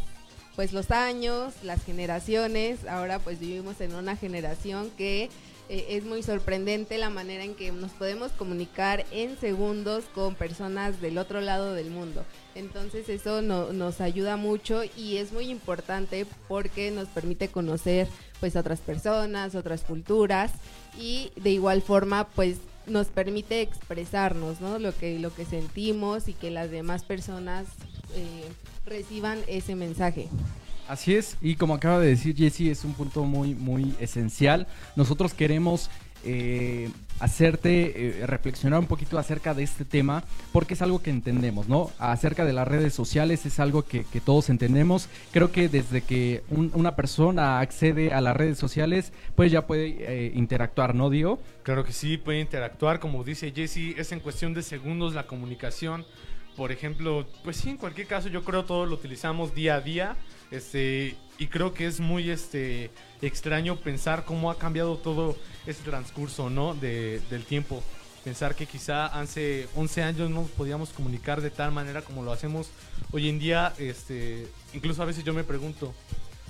pues los años, las generaciones. Ahora pues vivimos en una generación que eh, es muy sorprendente la manera en que nos podemos comunicar en segundos con personas del otro lado del mundo. Entonces eso no, nos ayuda mucho y es muy importante porque nos permite conocer pues a otras personas, otras culturas, y de igual forma pues nos permite expresarnos, ¿no? Lo que, lo que sentimos y que las demás personas eh, reciban ese mensaje. Así es, y como acaba de decir Jessie, es un punto muy, muy esencial. Nosotros queremos eh, hacerte eh, reflexionar un poquito acerca de este tema, porque es algo que entendemos, ¿no? Acerca de las redes sociales es algo que, que todos entendemos. Creo que desde que un, una persona accede a las redes sociales, pues ya puede eh, interactuar, ¿no, Dio? Claro que sí, puede interactuar. Como dice Jessie, es en cuestión de segundos la comunicación. Por ejemplo, pues sí, en cualquier caso yo creo todos lo utilizamos día a día, este, y creo que es muy este extraño pensar cómo ha cambiado todo este transcurso, ¿no? de, del tiempo. Pensar que quizá hace once años no nos podíamos comunicar de tal manera como lo hacemos hoy en día. Este, incluso a veces yo me pregunto,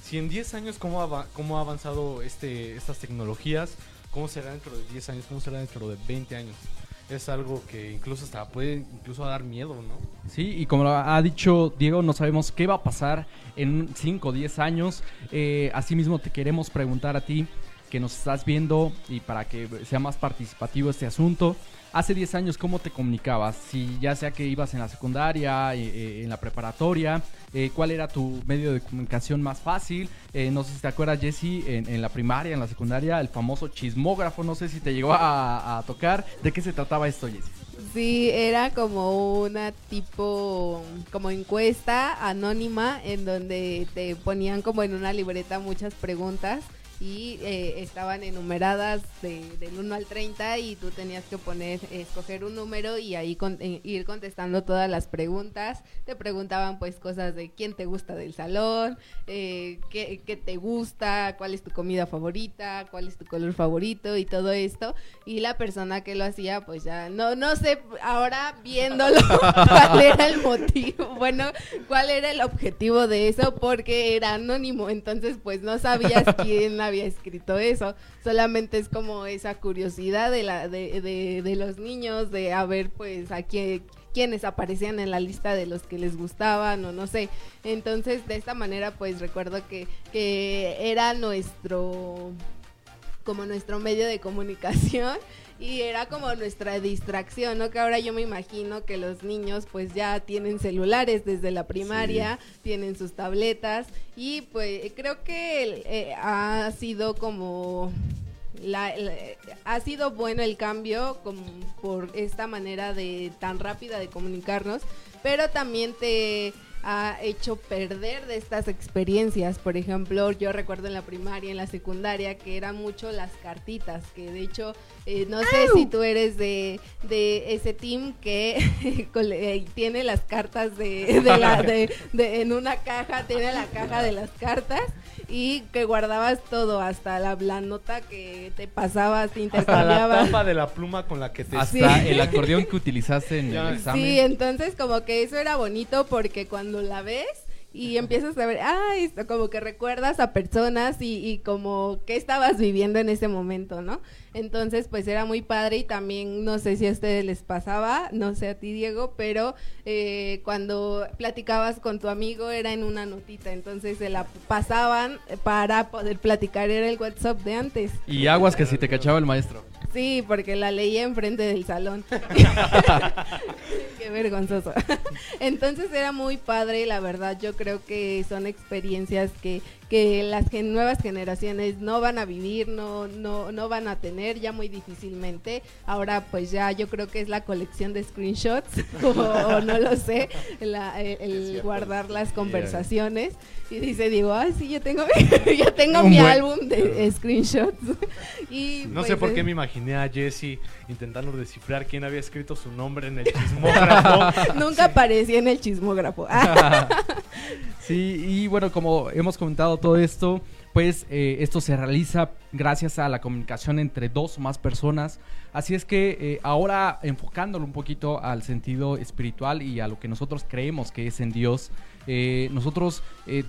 si en diez años cómo ha, cómo ha avanzado este, estas tecnologías, cómo será dentro de diez años, cómo será dentro de veinte años. Es algo que incluso hasta puede incluso dar miedo, ¿no? Sí, y como ha dicho Diego, no sabemos qué va a pasar en cinco o diez años. Eh, asimismo, te queremos preguntar a ti que nos estás viendo y para que sea más participativo este asunto. Hace diez años, ¿cómo te comunicabas? Si ya sea que ibas en la secundaria, eh, en la preparatoria, eh, ¿cuál era tu medio de comunicación más fácil? Eh, no sé si te acuerdas, Jessie, en, en la primaria, en la secundaria, el famoso chismógrafo, no sé si te llegó a, a tocar. ¿De qué se trataba esto, Jessie? Sí, era como una tipo, como encuesta anónima en donde te ponían como en una libreta muchas preguntas. Y eh, estaban enumeradas de, del uno al treinta y tú tenías que poner, escoger un número y ahí con, eh, ir contestando todas las preguntas. Te preguntaban pues cosas de quién te gusta del salón, eh, qué, qué te gusta, cuál es tu comida favorita, cuál es tu color favorito y todo esto. Y la persona que lo hacía pues ya, no, no sé ahora viéndolo cuál era el motivo, bueno, cuál era el objetivo de eso, porque era anónimo, entonces pues no sabías quién la había escrito eso, solamente es como esa curiosidad de la de, de, de los niños de a ver pues a qué, quiénes aparecían en la lista de los que les gustaban o no sé. Entonces de esta manera pues recuerdo que, que era nuestro como nuestro medio de comunicación y era como nuestra distracción, ¿no? Que ahora yo me imagino que los niños pues ya tienen celulares desde la primaria, sí. Tienen sus tabletas y pues creo que eh, ha sido como la, la, ha sido bueno el cambio como por esta manera de tan rápida de comunicarnos, pero también te ha hecho perder de estas experiencias. Por ejemplo, yo recuerdo en la primaria, en la secundaria, que eran mucho las cartitas, que de hecho, eh, no ¡Au! Sé si tú eres de, de ese team que tiene las cartas de, de, la, de, de en una caja, tiene la caja de las cartas y que guardabas todo, hasta la, la nota que te pasabas, te intercambiabas. Hasta la tapa de la pluma con la que te... Hasta sí. El acordeón que utilizaste en el examen. Sí, entonces como que eso era bonito porque cuando Cuando la ves y empiezas a ver, ah, esto, como que recuerdas a personas y, y como qué estabas viviendo en ese momento, ¿no? Entonces, pues era muy padre. Y también, no sé si a ustedes les pasaba, no sé a ti, Diego, pero eh, cuando platicabas con tu amigo era en una notita, entonces se la pasaban para poder platicar, era el WhatsApp de antes. Y aguas que si te cachaba el maestro. Sí, porque la leía enfrente del salón. Qué vergonzoso. Entonces era muy padre, la verdad. Yo creo que son experiencias que, que las gen- nuevas generaciones no van a vivir, no, no, no van a tener ya muy difícilmente. Ahora pues ya yo creo que es la colección de screenshots, o, o no lo sé, la, el, el guardar las conversaciones. Y dice, digo, ay, sí, yo tengo mi, yo tengo mi buen... álbum de screenshots. Y no pues, sé por qué me imaginé a Jessy intentando descifrar quién había escrito su nombre en el chismógrafo. Nunca aparecí en el chismógrafo. Sí, y bueno, como hemos comentado todo esto, pues eh, esto se realiza gracias a la comunicación entre dos o más personas. Así es que eh, ahora enfocándolo un poquito al sentido espiritual y a lo que nosotros creemos que es en Dios, eh, nosotros eh,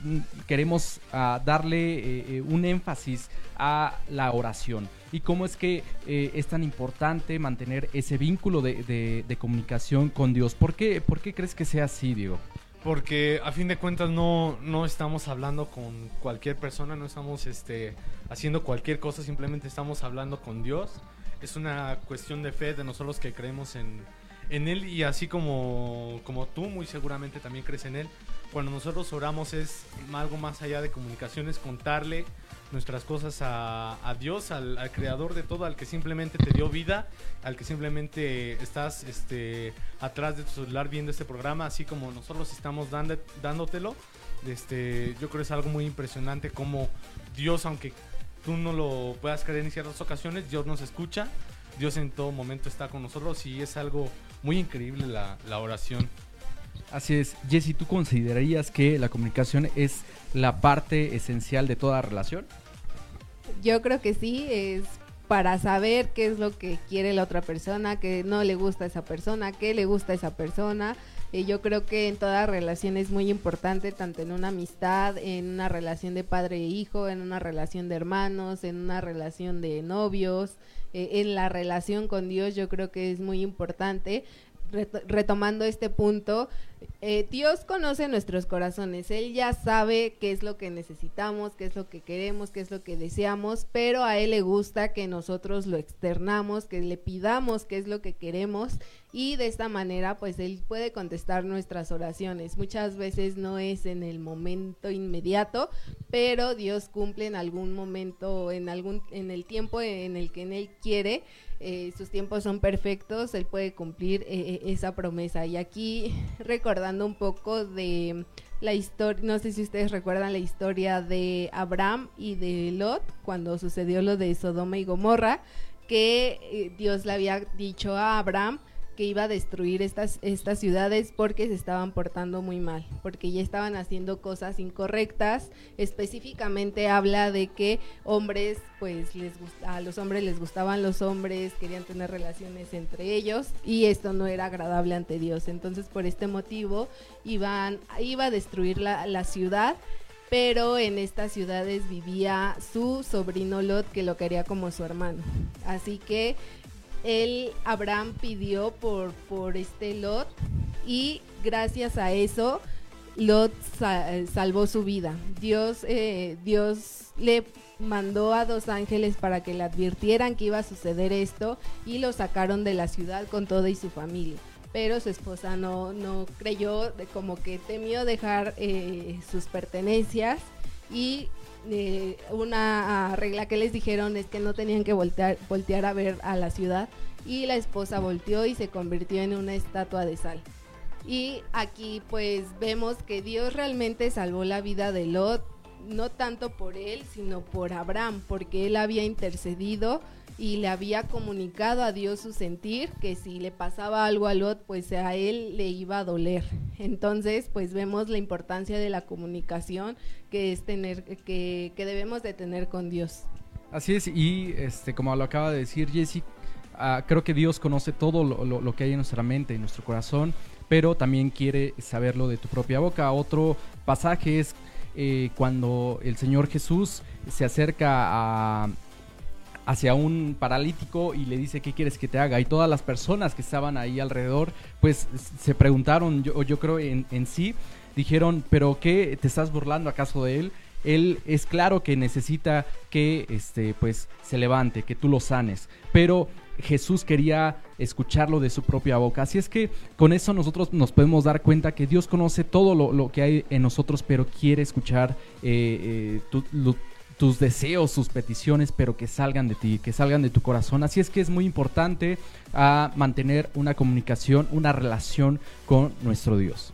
queremos uh, darle eh, un énfasis a la oración y cómo es que eh, es tan importante mantener ese vínculo de, de, de comunicación con Dios. ¿Por qué, por qué crees que sea así, Diego? Porque a fin de cuentas no, no estamos hablando con cualquier persona, no estamos este, haciendo cualquier cosa, simplemente estamos hablando con Dios. Es una cuestión de fe de nosotros que creemos en, en Él, y así como, como tú muy seguramente también crees en Él. Cuando nosotros oramos es algo más allá de comunicaciones, contarle nuestras cosas a, a Dios, al, al creador de todo, al que simplemente te dio vida, al que simplemente estás este, atrás de tu celular viendo este programa, así como nosotros estamos dando, dándotelo. Este, yo creo que es algo muy impresionante como Dios, aunque tú no lo puedas creer en ciertas ocasiones, Dios nos escucha, Dios en todo momento está con nosotros, y es algo muy increíble la, la oración. Así es. Jessy, ¿tú considerarías que la comunicación es la parte esencial de toda relación? Yo creo que sí, es para saber qué es lo que quiere la otra persona, qué no le gusta a esa persona, qué le gusta a esa persona. Y yo creo que en toda relación es muy importante, tanto en una amistad, en una relación de padre e hijo, en una relación de hermanos, en una relación de novios, eh, en la relación con Dios. Yo creo que es muy importante. Retomando este punto, eh, Dios conoce nuestros corazones, Él ya sabe qué es lo que necesitamos, qué es lo que queremos, qué es lo que deseamos, pero a Él le gusta que nosotros lo externamos, que le pidamos qué es lo que queremos, y de esta manera pues Él puede contestar nuestras oraciones. Muchas veces no es en el momento inmediato, pero Dios cumple en algún momento, en algún, en el tiempo en el que en Él quiere. Eh, sus tiempos son perfectos, Él puede cumplir eh, esa promesa. Y aquí recordando un poco de la historia, no sé si ustedes recuerdan la historia de Abraham y de Lot, cuando sucedió lo de Sodoma y Gomorra, que eh, Dios le había dicho a Abraham que iba a destruir estas, estas ciudades porque se estaban portando muy mal, porque ya estaban haciendo cosas incorrectas. Específicamente habla de que hombres, pues les gusta, a los hombres les gustaban los hombres, querían tener relaciones entre ellos, y esto no era agradable ante Dios. Entonces por este motivo iban, iba a destruir la, la ciudad, pero en estas ciudades vivía su sobrino Lot, que lo quería como su hermano. Así que él, Abraham, pidió por, por este Lot, y gracias a eso Lot sal, salvó su vida. Dios, eh, Dios le mandó a dos ángeles para que le advirtieran que iba a suceder esto, y lo sacaron de la ciudad con todo y su familia. Pero su esposa no, no creyó, como que temió dejar eh, sus pertenencias, y Eh, una regla que les dijeron es que no tenían que voltear, voltear a ver a la ciudad, y la esposa volteó y se convirtió en una estatua de sal. Y aquí pues vemos que Dios realmente salvó la vida de Lot, no tanto por él, sino por Abraham, porque él había intercedido y le había comunicado a Dios su sentir, que si le pasaba algo a Lot, pues a él le iba a doler. Entonces, pues vemos la importancia de la comunicación que es tener, que, que debemos de tener con Dios. Así es, y este, como lo acaba de decir Jessy, uh, creo que Dios conoce todo lo, lo, lo que hay en nuestra mente, en nuestro corazón, pero también quiere saberlo de tu propia boca. Otro pasaje es eh, cuando el Señor Jesús se acerca a... hacia un paralítico y le dice, ¿qué quieres que te haga? Y todas las personas que estaban ahí alrededor pues se preguntaron, yo, yo creo en, en sí, dijeron, ¿pero qué? ¿Te estás burlando acaso de él? él es claro que necesita que este, pues, se levante, que tú lo sanes, pero Jesús quería escucharlo de su propia boca. Así es que con eso nosotros nos podemos dar cuenta que Dios conoce todo lo, lo que hay en nosotros, pero quiere escuchar eh, eh, tu, lo, tus deseos, sus peticiones, pero que salgan de ti, que salgan de tu corazón. Así es que es muy importante a mantener una comunicación, una relación con nuestro Dios.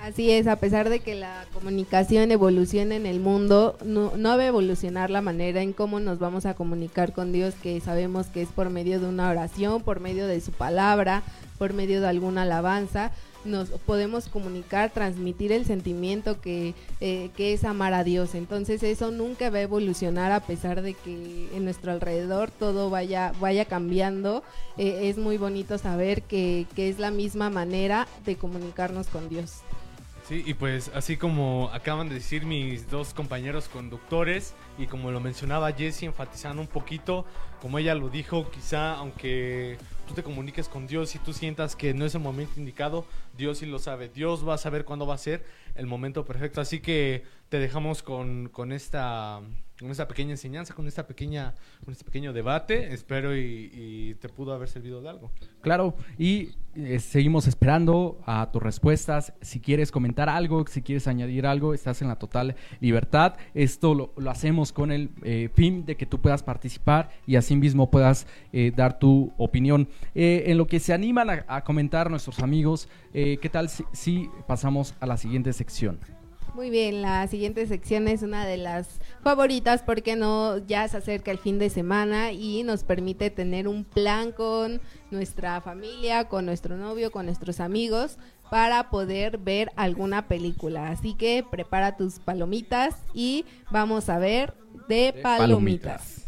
Así es, a pesar de que la comunicación evoluciona en el mundo, no, no va a evolucionar la manera en cómo nos vamos a comunicar con Dios, que sabemos que es por medio de una oración, por medio de su palabra, por medio de alguna alabanza. Nos podemos comunicar, transmitir el sentimiento que, eh, que es amar a Dios. Entonces eso nunca va a evolucionar, a pesar de que en nuestro alrededor todo vaya, vaya cambiando. Eh, es muy bonito saber que, que es la misma manera de comunicarnos con Dios. Sí, y pues así como acaban de decir mis dos compañeros conductores, y como lo mencionaba Jessie, enfatizando un poquito, como ella lo dijo, quizá aunque tú te comuniques con Dios y tú sientas que no es el momento indicado, Dios sí lo sabe, Dios va a saber cuándo va a ser el momento perfecto. Así que te dejamos con, con esta... con esta pequeña enseñanza, con esta pequeña, con este pequeño debate. Espero y, y te pudo haber servido de algo. Claro, y eh, seguimos esperando a tus respuestas. Si quieres comentar algo, si quieres añadir algo, estás en la total libertad. Esto lo, lo hacemos con el eh, fin de que tú puedas participar y así mismo puedas eh, dar tu opinión. Eh, en lo que se animan a, a comentar nuestros amigos, eh, ¿qué tal si, si pasamos a la siguiente sección? Muy bien, la siguiente sección es una de las favoritas porque no ya se acerca el fin de semana y nos permite tener un plan con nuestra familia, con nuestro novio, con nuestros amigos para poder ver alguna película. Así que prepara tus palomitas y vamos a ver de, de palomitas. palomitas.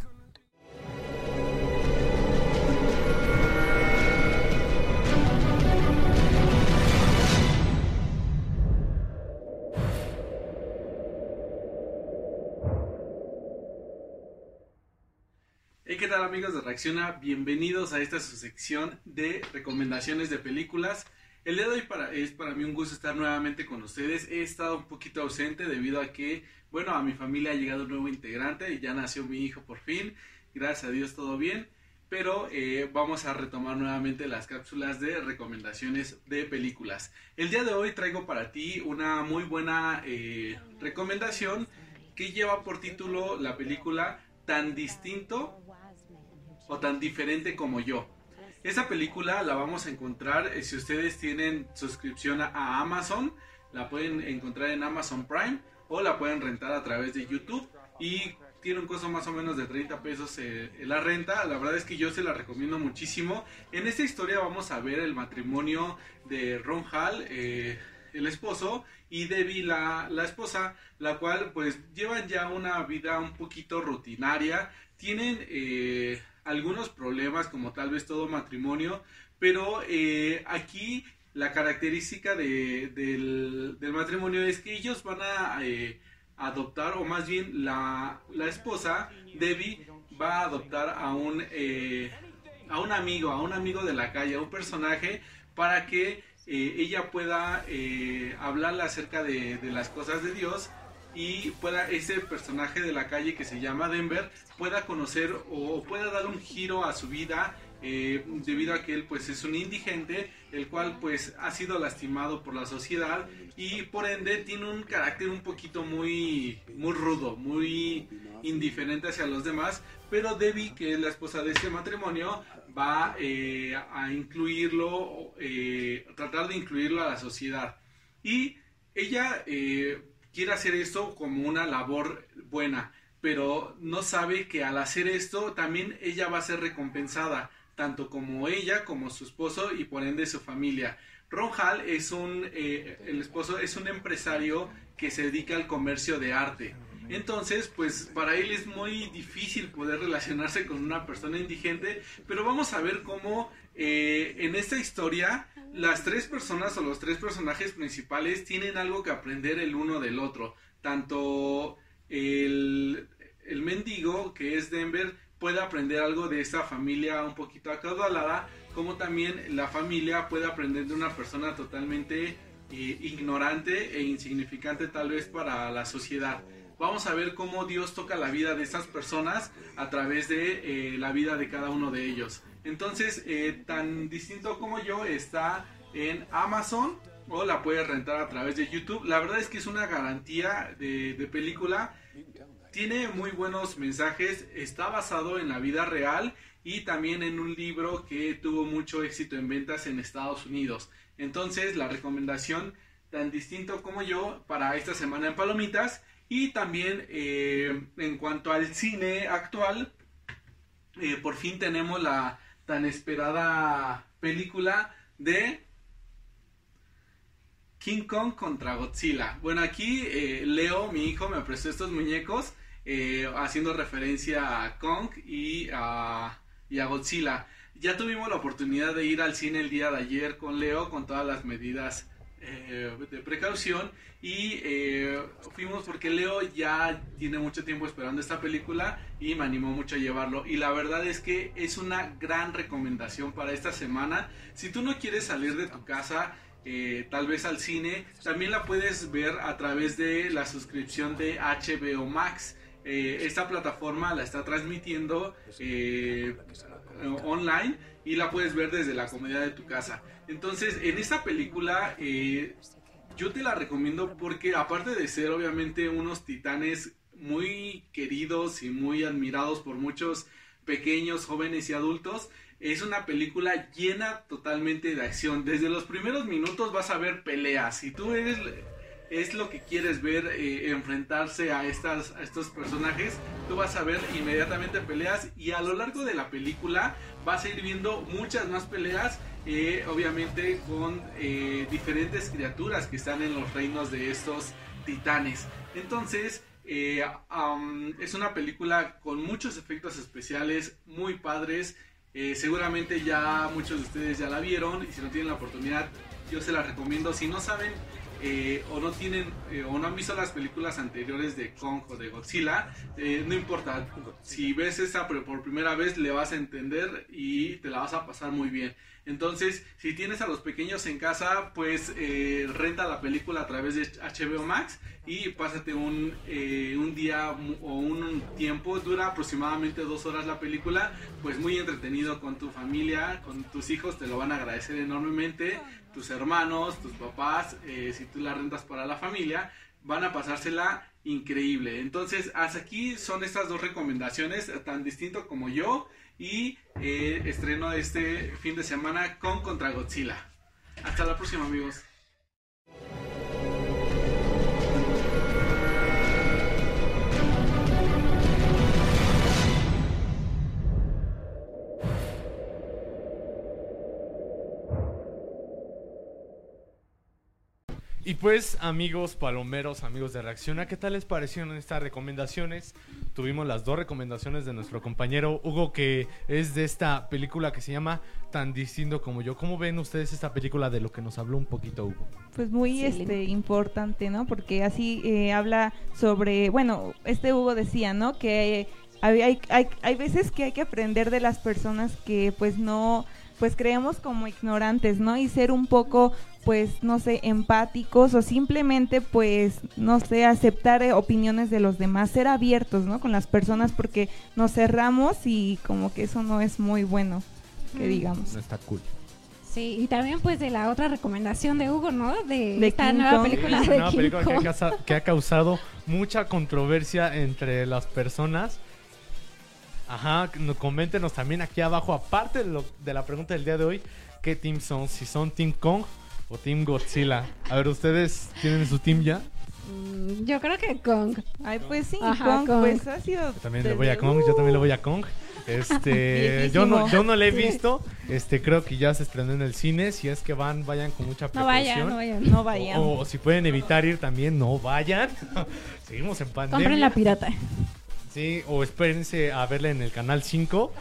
¿Qué tal, amigos de Reacciona? Bienvenidos a esta su sección de recomendaciones de películas. El día de hoy para, es para mí un gusto estar nuevamente con ustedes. He estado un poquito ausente debido a que, bueno, a mi familia ha llegado un nuevo integrante y ya nació mi hijo por fin. Gracias a Dios todo bien, pero eh, vamos a retomar nuevamente las cápsulas de recomendaciones de películas. El día de hoy traigo para ti una muy buena eh, recomendación que lleva por título la película Tan Distinto o Tan Diferente Como Yo. Esta película la vamos a encontrar, si ustedes tienen suscripción a Amazon, la pueden encontrar en Amazon Prime o la pueden rentar a través de YouTube, y tiene un costo más o menos de treinta pesos eh, la renta. La verdad es que yo se la recomiendo muchísimo. En esta historia vamos a ver el matrimonio de Ron Hall, eh, el esposo, y Debbie, la, la esposa, la cual pues llevan ya una vida un poquito rutinaria. Tienen eh, algunos problemas, como tal vez todo matrimonio, pero eh, aquí la característica de, del, del matrimonio es que ellos van a eh, adoptar, o más bien la, la esposa, Debbie, va a adoptar a un, eh, a un amigo, a un amigo de la calle, a un personaje, para que eh, ella pueda eh, hablarle acerca de, de las cosas de Dios, y pueda ese personaje de la calle que se llama Denver pueda conocer o pueda dar un giro a su vida, eh, debido a que él pues es un indigente, el cual pues ha sido lastimado por la sociedad y por ende tiene un carácter un poquito muy, muy rudo, muy indiferente hacia los demás. Pero Debbie, que es la esposa de este matrimonio, va eh, a incluirlo, eh, tratar de incluirlo a la sociedad, y ella eh, quiere hacer esto como una labor buena, pero no sabe que al hacer esto también ella va a ser recompensada, tanto como ella, como su esposo y por ende su familia. Ron Hall es un, eh, el esposo es un empresario que se dedica al comercio de arte. Entonces, pues para él es muy difícil poder relacionarse con una persona indigente, pero vamos a ver cómo eh, en esta historia las tres personas o los tres personajes principales tienen algo que aprender el uno del otro. Tanto el, el mendigo, que es Denver, puede aprender algo de esta familia un poquito acaudalada, como también la familia puede aprender de una persona totalmente eh, ignorante e insignificante tal vez para la sociedad. vamos a ver cómo Dios toca la vida de estas personas a través de eh, la vida de cada uno de ellos. Entonces, eh, Tan Distinto Como Yo está en Amazon, o la puedes rentar a través de YouTube. La verdad es que es una garantía de, de película. Tiene muy buenos mensajes, está basado en la vida real y también en un libro que tuvo mucho éxito en ventas en Estados Unidos. Entonces, la recomendación Tan Distinto Como Yo para esta semana en Palomitas. Y también eh, en cuanto al cine actual, eh, por fin tenemos la tan esperada película de King Kong contra Godzilla. Bueno, aquí eh, Leo, mi hijo, me prestó estos muñecos eh, haciendo referencia a Kong y a, y a Godzilla. Ya tuvimos la oportunidad de ir al cine el día de ayer con Leo, con todas las medidas eh, de precaución, y eh, fuimos porque Leo ya tiene mucho tiempo esperando esta película y me animó mucho a llevarlo. Y la verdad es que es una gran recomendación para esta semana. Si tú no quieres salir de tu casa, Eh, tal vez al cine, también la puedes ver a través de la suscripción de H B O Max. Eh, esta plataforma la está transmitiendo eh, online y la puedes ver desde la comodidad de tu casa. Entonces, en esta película eh, yo te la recomiendo porque, aparte de ser obviamente unos titanes muy queridos y muy admirados por muchos pequeños, jóvenes y adultos, es una película llena totalmente de acción. Desde los primeros minutos vas a ver peleas. Si tú eres, es lo que quieres ver, eh, enfrentarse a, estas, a estos personajes, tú vas a ver inmediatamente peleas. Y a lo largo de la película vas a ir viendo muchas más peleas, eh, obviamente con eh, diferentes criaturas que están en los reinos de estos titanes. Entonces, eh, um, es una película con muchos efectos especiales muy padres. Eh, seguramente ya muchos de ustedes ya la vieron, y si no tienen la oportunidad, yo se la recomiendo. Si no saben eh, o no tienen eh, o no han visto las películas anteriores de Kong o de Godzilla, eh, no importa, si ves esta por primera vez le vas a entender y te la vas a pasar muy bien. Entonces, si tienes a los pequeños en casa, pues eh, renta la película a través de H B O Max y pásate un, eh, un día o un tiempo. Dura aproximadamente dos horas la película, pues muy entretenido con tu familia, con tus hijos, te lo van a agradecer enormemente. Tus hermanos, tus papás, eh, si tú la rentas para la familia, van a pasársela increíble. Entonces, hasta aquí son estas dos recomendaciones, Tan Distinto Como Yo y eh, estreno este fin de semana, Kong contra Godzilla. Hasta la próxima, amigos. Y pues, amigos palomeros, amigos de Reacciona, ¿qué tal les parecieron estas recomendaciones? Tuvimos las dos recomendaciones de nuestro compañero Hugo, que es de esta película que se llama Tan Distinto Como Yo. ¿Cómo ven ustedes esta película, de lo que nos habló un poquito Hugo? Pues muy sí. este importante, ¿no? Porque así eh, habla sobre, bueno, este Hugo decía, ¿no? Que hay, hay, hay, hay veces que hay que aprender de las personas que pues no... pues creemos como ignorantes, ¿no? Y ser un poco, pues, no sé, empáticos, o simplemente, pues, no sé, aceptar opiniones de los demás, ser abiertos, ¿no? Con las personas, porque nos cerramos y como que eso no es muy bueno, que digamos. No está cool. Sí, y también, pues, de la otra recomendación de Hugo, ¿no? De, de esta King nueva Kong. película sí, de King película Kong. Que, ha, que ha causado mucha controversia entre las personas. Ajá, coméntenos también aquí abajo, aparte de, lo, de la pregunta del día de hoy, ¿qué team son? Si son Team Kong o Team Godzilla. A ver, ¿ustedes tienen su team ya? Mm, yo creo que Kong. Ay, pues sí, ajá, Kong, Kong, pues ha sido... Yo también le voy a Kong, uh. yo también le voy a Kong. Este, yo no, yo no la he visto. Este, creo que ya se estrenó en el cine. Si es que van, vayan con mucha precaución. No vayan, no vayan, no vayan. O, o si pueden evitar ir también, no vayan. Seguimos en pandemia. Compren la pirata. Sí, o espérense a verla en el canal cinco.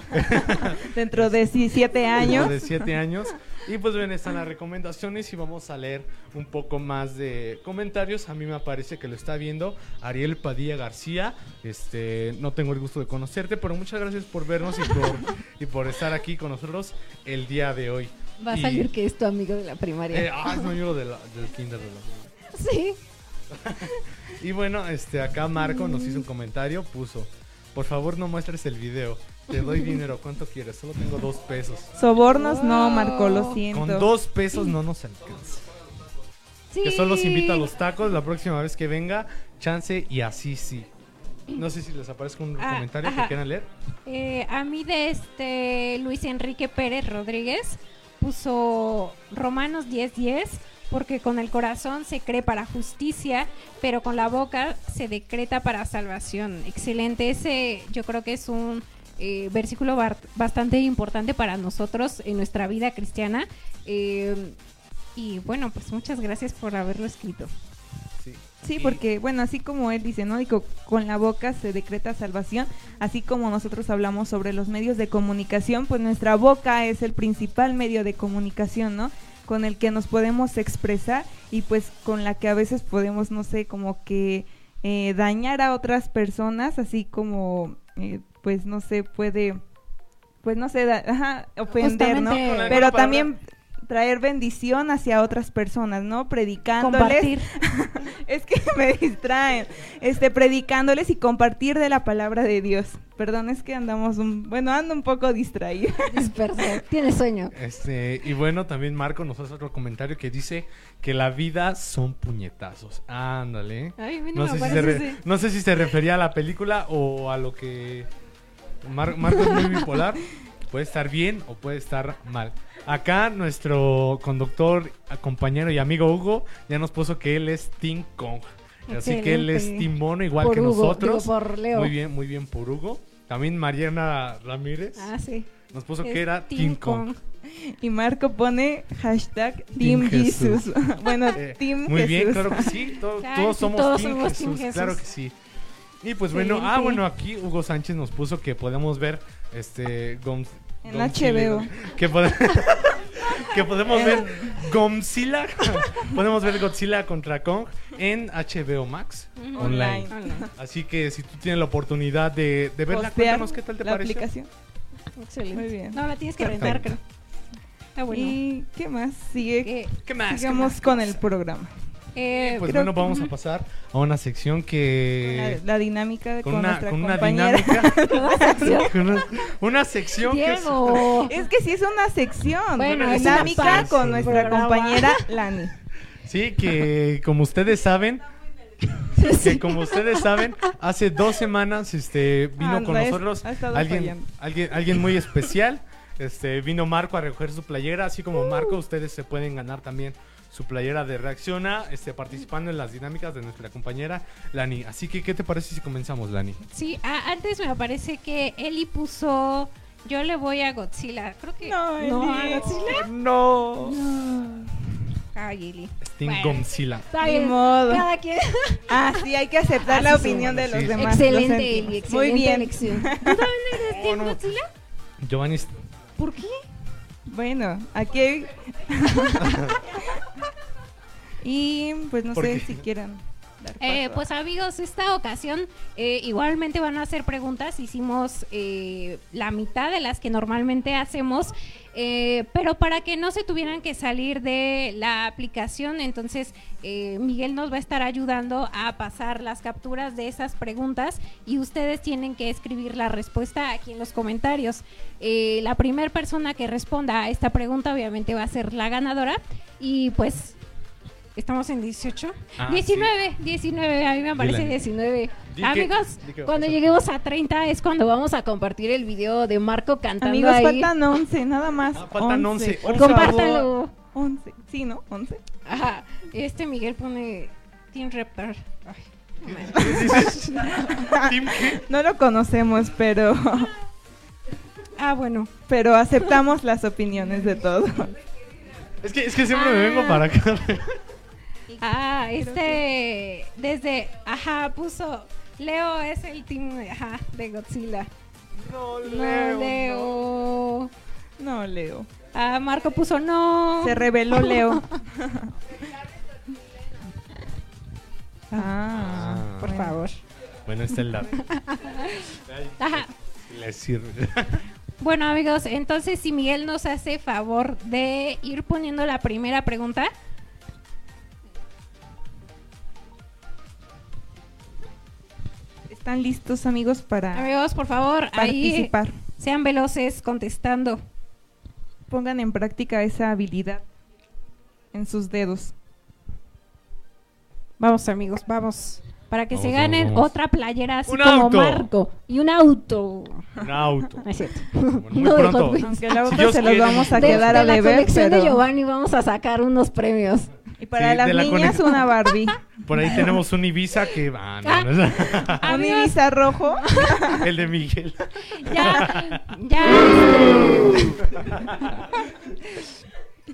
Dentro de siete años. Dentro de siete años. Y pues bien, están las recomendaciones y vamos a leer un poco más de comentarios. A mí me parece que lo está viendo Ariel Padilla García. Este, no tengo el gusto de conocerte, pero muchas gracias por vernos y por, y por estar aquí con nosotros el día de hoy. Va a y, salir que es tu amigo de la primaria. Eh, ah, es mi amigo de la, del kinder de la primaria. Sí. Y bueno, este, acá Marco nos hizo un comentario, puso: por favor no muestres el video, te doy dinero, ¿cuánto quieres? Solo tengo dos pesos. Sobornos wow. no, Marco, lo siento. Con dos pesos no nos alcanza. Sí. Que solo los invita a los tacos, la próxima vez que venga, chance y así sí. No sé si les aparezca un ah, comentario ajá. que quieran leer. Eh, a mí de este Luis Enrique Pérez Rodríguez puso Romanos diez diez, porque con el corazón se cree para justicia, pero con la boca se decreta para salvación. Excelente, ese yo creo que es un eh, versículo bar- bastante importante para nosotros en nuestra vida cristiana. Eh, y bueno, pues muchas gracias por haberlo escrito. Sí, porque, bueno, así como él dice, ¿no? Digo, con la boca se decreta salvación, así como nosotros hablamos sobre los medios de comunicación, pues nuestra boca es el principal medio de comunicación, ¿no? Con el que nos podemos expresar y pues con la que a veces podemos, no sé, como que eh, dañar a otras personas, así como, eh, pues no sé, puede, pues no sé, da, ajá, ofender, justamente, ¿no? Pero también traer bendición hacia otras personas, ¿no? Predicándoles. Compartir. Es que me distraen. Este, predicándoles y compartir de la palabra de Dios. Perdón, es que andamos un... Bueno, ando un poco distraído. Disperso. Tienes sueño. Este, y bueno, también Marco nos hace otro comentario que dice que la vida son puñetazos. Ándale. Ay, mira, no, sé si re... sí. no sé si se refería a la película o a lo que... Mar... Marco es muy bipolar. Puede estar bien o puede estar mal. Acá nuestro conductor, compañero y amigo Hugo ya nos puso que él es Team Kong. Okay, así que él okay. es Team Mono igual por que Hugo, nosotros. Digo, por Leo. Muy bien, muy bien por Hugo. También Mariana Ramírez ah, sí. nos puso es que era Team, Team Kong. Kong. Y Marco pone hashtag Team, Team Jesús. Jesús. Bueno, eh, Team muy Jesús. Muy bien, claro que sí. Todo, claro, todos somos, todos Team, somos Jesús, Team Jesús. Claro que sí. Y pues bueno, sí, ah sí. bueno, aquí Hugo Sánchez nos puso que podemos ver este Goms. En H B O. Que, pod- que podemos ver Godzilla. Podemos ver Godzilla contra Kong en H B O Max online. online. Así que si tú tienes la oportunidad de, de verla, cuéntanos qué tal te parece. La aplicación. Excelente. Muy bien. No, la tienes que rentar, creo. Ah, bueno. ¿Y qué más? Sigue. ¿Qué, qué más? Sigamos ¿Qué más? con el programa. Eh, pues bueno, que, vamos uh-huh. a pasar a una sección que... La, la dinámica de con, con una, nuestra con una compañera. Dinámica, con una, una sección Diego. que... Es, es que sí es una sección. Bueno, una dinámica una con nuestra programa. compañera Lani. Sí, que como ustedes saben... que como ustedes saben, hace dos semanas este vino ah, con es, nosotros alguien, alguien, alguien muy especial. Este vino Marco a recoger su playera. Así como uh. Marco, ustedes se pueden ganar también su playera de Reacciona, este, participando en las dinámicas de nuestra compañera Lani. Así que, ¿qué te parece si comenzamos, Lani? Sí, ah, antes me parece que Eli puso, yo le voy a Godzilla. Creo que... No, Eli. ¿No a Godzilla? No. no. Ay, Eli. Steam bueno, Godzilla. Ni modo. Cada quien. Ah, sí, hay que aceptar ah, la sí, opinión sí, de los sí. demás. Excelente, Eli, excelente Muy bien. elección. ¿Tú también eres Steam oh, no. Godzilla? Giovanni. ¿Por qué? Bueno, aquí hay... Y pues no sé qué? si quieran dar eh, Pues amigos, esta ocasión eh, igualmente van a hacer preguntas. Hicimos eh, la mitad de las que normalmente hacemos eh, pero para que no se tuvieran que salir de la aplicación. Entonces eh, Miguel nos va a estar ayudando a pasar las capturas de esas preguntas y ustedes tienen que escribir la respuesta aquí en los comentarios. eh, La primera persona que responda a esta pregunta obviamente va a ser la ganadora. Y pues... Estamos en dieciocho. Ah, diecinueve, sí. diecinueve, a mí me parece diecinueve. Dique, Amigos, dique, cuando lleguemos a treinta es cuando vamos a compartir el video de Marco cantando. Amigos, ahí. faltan once, nada más. Ah, faltan once. once. once. Compártalo. once, sí, ¿no? once. Ajá, este Miguel pone Team Raptor. Ay, no, no lo conocemos, pero... Ah, bueno. Pero aceptamos las opiniones de todos. Es que, es que siempre ah. me vengo para acá. Ah, este, desde, ajá, puso, Leo es el team, ajá, de Godzilla. No, Leo. No, Leo. No, Leo. Ah, Marco puso, no. Se reveló Leo. ah, ah, por bueno. favor. Bueno, este es el Ajá. Le sirve. Bueno, amigos, entonces, si Miguel nos hace favor de ir poniendo la primera pregunta... ¿Están listos, amigos, para Amigos, por favor, participar? Ahí, sean veloces contestando. Pongan en práctica esa habilidad en sus dedos. Vamos, amigos, vamos. Para que vamos, se ganen vamos. Otra playera así como auto. Marco. Y un auto. Un auto. No es cierto. Bueno, muy no, pronto. Pues. Aunque el auto si se los vamos a de, quedar de a deber. De la colección pero... de Giovanni vamos a sacar unos premios. Y para sí, las la niñas conex... una Barbie. Por ahí tenemos un Ibiza que... Ah, no, no es... ¿Un Ibiza rojo? El de Miguel. Ya, ya.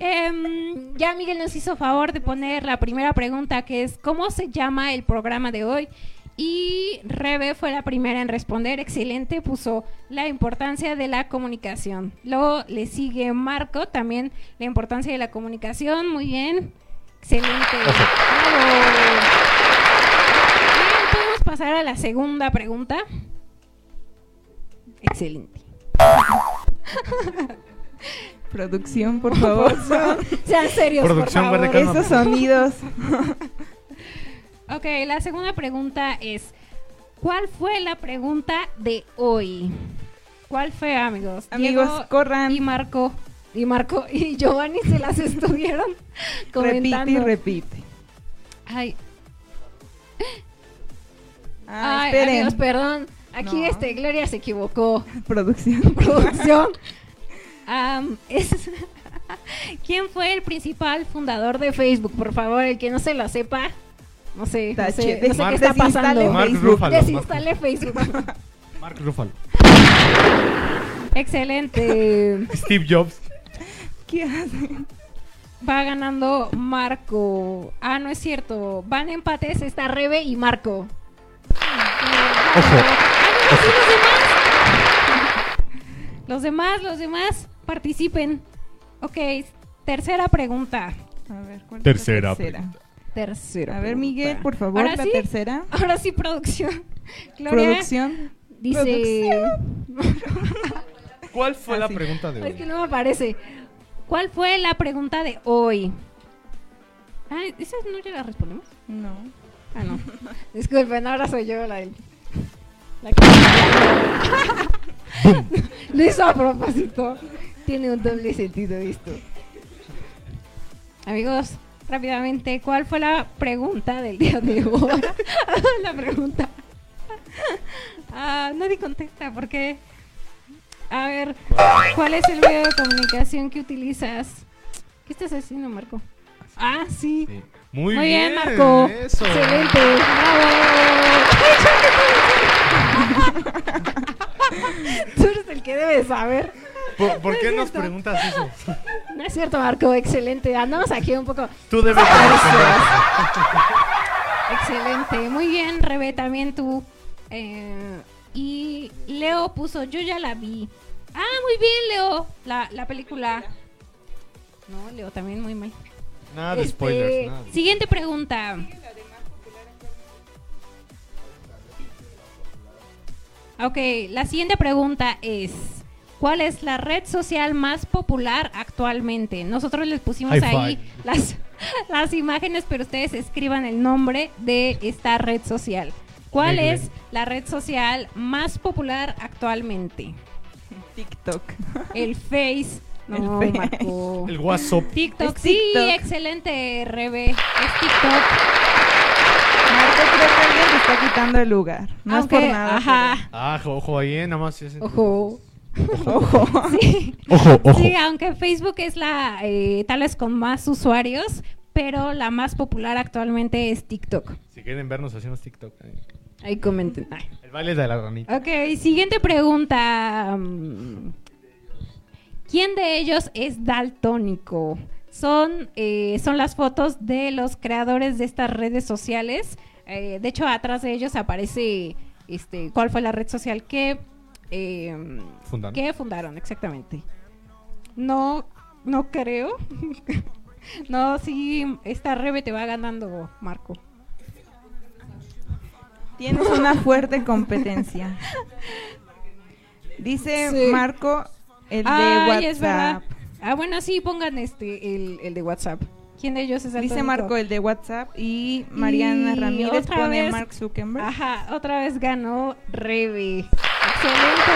Eh, ya Miguel nos hizo favor de poner la primera pregunta, que es ¿cómo se llama el programa de hoy? Y Rebe fue la primera en responder, excelente, puso la importancia de la comunicación. Luego le sigue Marco, también la importancia de la comunicación, muy bien, excelente. Bien, podemos pasar a la segunda pregunta. Excelente. Producción, por favor. Sean serios, Producción, por favor. Esos sonidos. Ok, la segunda pregunta es ¿cuál fue la pregunta de hoy? ¿Cuál fue, amigos? Amigos, Diego corran. Y Marco, y Marco y Giovanni se las estuvieron comentando. Repite y repite. Ay. Ah, Ay, esperen. Amigos, perdón. Aquí no. este, Gloria se equivocó. Producción. Producción. Um, es ¿Quién fue el principal fundador de Facebook? Por favor, el que no se lo sepa, no sé, no sé, no sé qué está pasando. Mark Ruffalo. Desinstale Facebook. Mark Ruffalo. Excelente. Steve Jobs. ¿Qué hace? Va ganando Marco. Ah, no es cierto. Van empates, está Rebe y Marco. Ojo. Los demás, los demás, participen. Ok, tercera pregunta. A ver, ¿cuál tercera, es tercera? Pregunta. Tercera. A ver, Miguel, por favor, ahora la sí, tercera. Ahora sí, producción. Gloria producción. Dice. ¿Producción? ¿Cuál fue ah, la sí. pregunta de hoy? Es que no me aparece. ¿Cuál fue la pregunta de hoy? Ah, ¿esa no ya la respondemos? No. Ah, no. Disculpen, ahora soy yo la del... La que... Lo hizo a propósito. Tiene un doble sentido esto. Amigos, rápidamente, ¿cuál fue la pregunta del día de hoy? La pregunta. Ah, nadie contesta, ¿por qué? A ver, ¿cuál es el medio de comunicación que utilizas? ¿Qué estás haciendo, Marco? Ah, sí. sí. Muy, Muy bien, bien, Marco. Eso. Excelente. Bravo. Tú eres el que debes saber. ¿Por, ¿por no qué nos cierto. preguntas eso? No es cierto, Marco, excelente. Andamos aquí un poco. Tú debes Excelente, muy bien, Rebe, también tú. Eh, y Leo puso, yo ya la vi. Ah, muy bien, Leo, la, la película. No, Leo, también muy mal. Nada de este, spoilers. Nada. Siguiente pregunta. Ok, la siguiente pregunta es ¿cuál es la red social más popular actualmente? Nosotros les pusimos High ahí las, las imágenes, pero ustedes escriban el nombre de esta red social. ¿Cuál Muy es bien. la red social más popular actualmente? TikTok. El Face. No, el, Face. Marco. El WhatsApp. TikTok, es sí, TikTok. Excelente, Rebe. Es TikTok. Marco, creo que alguien te está quitando el lugar. No Aunque, es por nada. Ajá. Pero... Ah, ojo ahí, nada más. Es ojo. Ojo. Ojo. Sí. Ojo, ojo. Sí, aunque Facebook es la eh, tal vez con más usuarios, pero la más popular actualmente es TikTok. Si quieren vernos, hacemos TikTok. Ahí, ahí comenten. Ay. El baile de la ranita. Ok, siguiente pregunta. ¿Quién de ellos es daltónico? Son, eh, son las fotos de los creadores de estas redes sociales. Eh, de hecho, atrás de ellos aparece este, cuál fue la red social que, eh, fundaron. que fundaron, exactamente. No, no creo. No, sí, esta Rebe te va ganando, Marco. Tienes una fuerte competencia. Dice sí. Marco, el de Ay, WhatsApp. Es verdad. Ah, bueno, sí, pongan este el, el de WhatsApp. ¿Quién de ellos es Antonio? Dice Marco, el de WhatsApp, y Mariana y Ramírez pone vez, Mark Zuckerberg. Ajá, otra vez ganó Rebe. Excelente,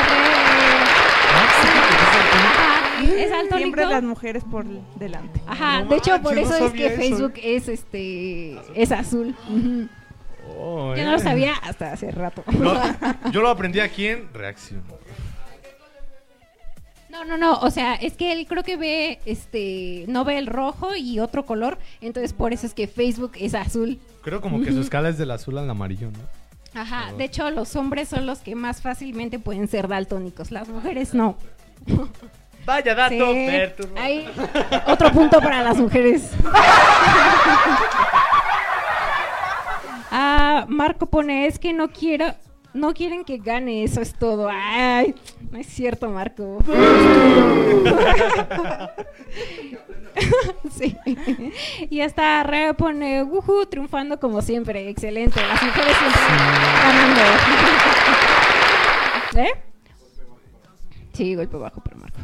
Rebe. Es alto. Siempre las mujeres por delante. Ajá, no, de hecho por eso no es que eso. Facebook es este azul. es azul. Uh-huh. Oh, yo eh. no lo sabía hasta hace rato. No, yo lo aprendí aquí en Reacción. No, no, no, o sea, es que él creo que ve, este, no ve el rojo y otro color, entonces por eso es que Facebook es azul. Creo como que su escala es del azul al amarillo, ¿no? Ajá, pero... de hecho los hombres son los que más fácilmente pueden ser daltónicos, las mujeres no. Vaya dato, sí, perturbador. Hay otro punto para las mujeres. Ah, Marco pone, es que no quiero... No quieren que gane, eso es todo. Ay, no es cierto, Marco. Sí. Y hasta Rebe pone, wuhu, triunfando como siempre. Excelente. Las mujeres siempre ganando. ¿Eh? Sí, golpe bajo para Marco.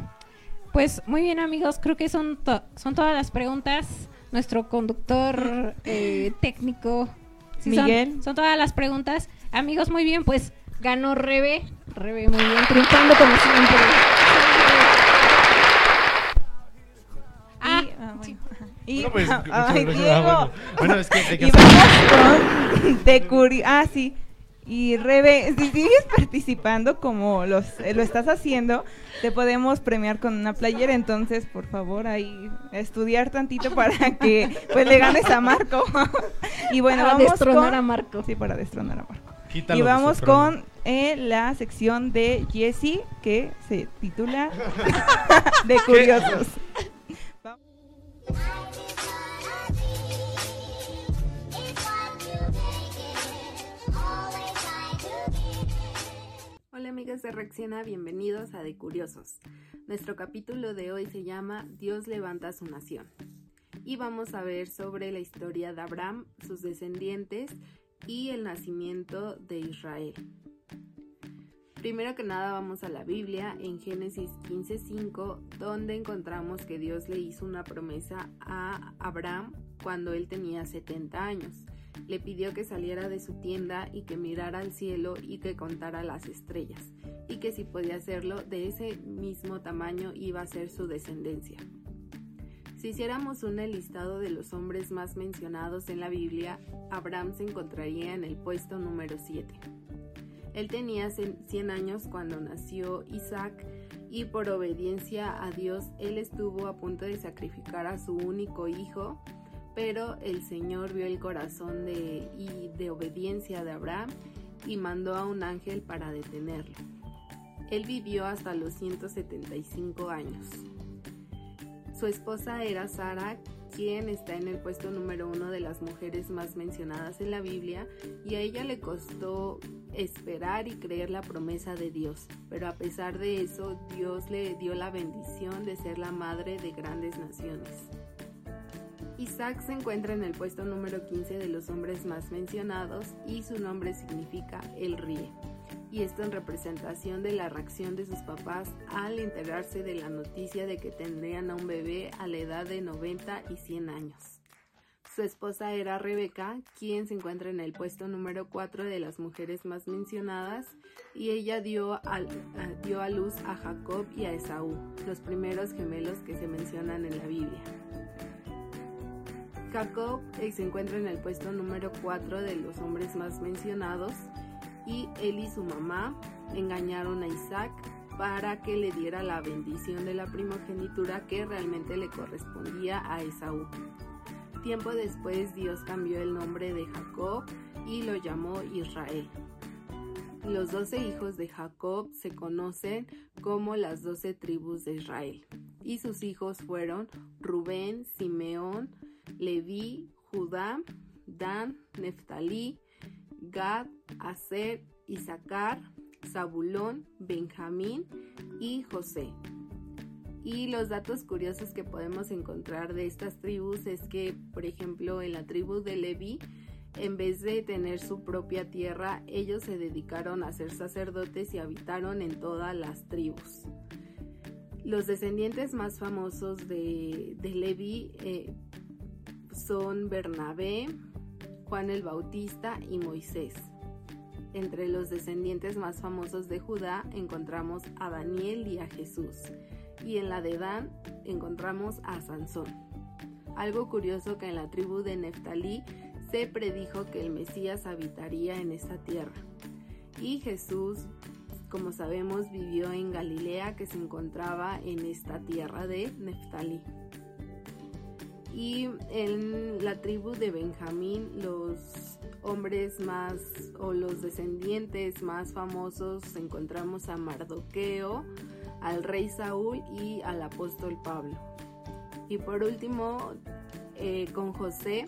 Pues muy bien, amigos, creo que son, to- son todas las preguntas. Nuestro conductor eh, técnico. Sí, Miguel. Son, son todas las preguntas. Amigos, muy bien, pues ganó Rebe. Rebe, muy bien, triunfando como siempre. Ah, y, ah, bueno. Y, no, pues, ay, Diego. Ah, bueno. bueno, es que... que y vamos con de curi- Ah, sí. Y Rebe, si sigues participando como los, eh, lo estás haciendo, te podemos premiar con una playera. Entonces, por favor, ahí estudiar tantito para que pues le ganes a Marco. Y bueno, para vamos destronar con, a Marco. Sí, para destronar a Marco. Quítalo, y vamos con eh, la sección de Jessie, que se titula De Curiosos. Hola amigos de Reacciona, bienvenidos a De Curiosos. Nuestro capítulo de hoy se llama Dios levanta a su nación. Y vamos a ver sobre la historia de Abraham, sus descendientes y el nacimiento de Israel. Primero que nada vamos a la Biblia en Génesis quince cinco, donde encontramos que Dios le hizo una promesa a Abraham cuando él tenía setenta años. Le pidió que saliera de su tienda y que mirara al cielo y que contara las estrellas, y que si podía hacerlo, de ese mismo tamaño iba a ser su descendencia. Si hiciéramos un listado de los hombres más mencionados en la Biblia, Abraham se encontraría en el puesto número siete. Él tenía cien años cuando nació Isaac, y por obediencia a Dios, él estuvo a punto de sacrificar a su único hijo, pero el Señor vio el corazón de, y de obediencia de Abraham y mandó a un ángel para detenerlo. Él vivió hasta los ciento setenta y cinco años. Su esposa era Sara, quien está en el puesto número uno de las mujeres más mencionadas en la Biblia, y a ella le costó esperar y creer la promesa de Dios, pero a pesar de eso, Dios le dio la bendición de ser la madre de grandes naciones. Isaac se encuentra en el puesto número quince de los hombres más mencionados, y su nombre significa Él ríe, y esto en representación de la reacción de sus papás al enterarse de la noticia de que tendrían a un bebé a la edad de noventa y cien años. Su esposa era Rebeca, quien se encuentra en el puesto número cuatro de las mujeres más mencionadas, y ella dio a, dio a luz a Jacob y a Esaú, los primeros gemelos que se mencionan en la Biblia. Jacob se encuentra en el puesto número cuatro de los hombres más mencionados, y él y su mamá engañaron a Isaac para que le diera la bendición de la primogenitura que realmente le correspondía a Esaú. Tiempo después Dios cambió el nombre de Jacob y lo llamó Israel. Los doce hijos de Jacob se conocen como las doce tribus de Israel, y sus hijos fueron Rubén, Simeón, Levi, Judá, Dan, Neftalí, Gad, Aser, Isacar, Sabulón, Benjamín y José. Y los datos curiosos que podemos encontrar de estas tribus es que, por ejemplo, en la tribu de Levi, en vez de tener su propia tierra, ellos se dedicaron a ser sacerdotes y habitaron en todas las tribus. Los descendientes más famosos de, de Levi eh, son Bernabé, Juan el Bautista y Moisés. Entre los descendientes más famosos de Judá encontramos a Daniel y a Jesús, y en la de Dan encontramos a Sansón. Algo curioso que en la tribu de Neftalí se predijo que el Mesías habitaría en esta tierra. Y Jesús, como sabemos, vivió en Galilea, que se encontraba en esta tierra de Neftalí. Y en la tribu de Benjamín, los hombres más o los descendientes más famosos, encontramos a Mardoqueo, al rey Saúl y al apóstol Pablo. Y por último, eh, con José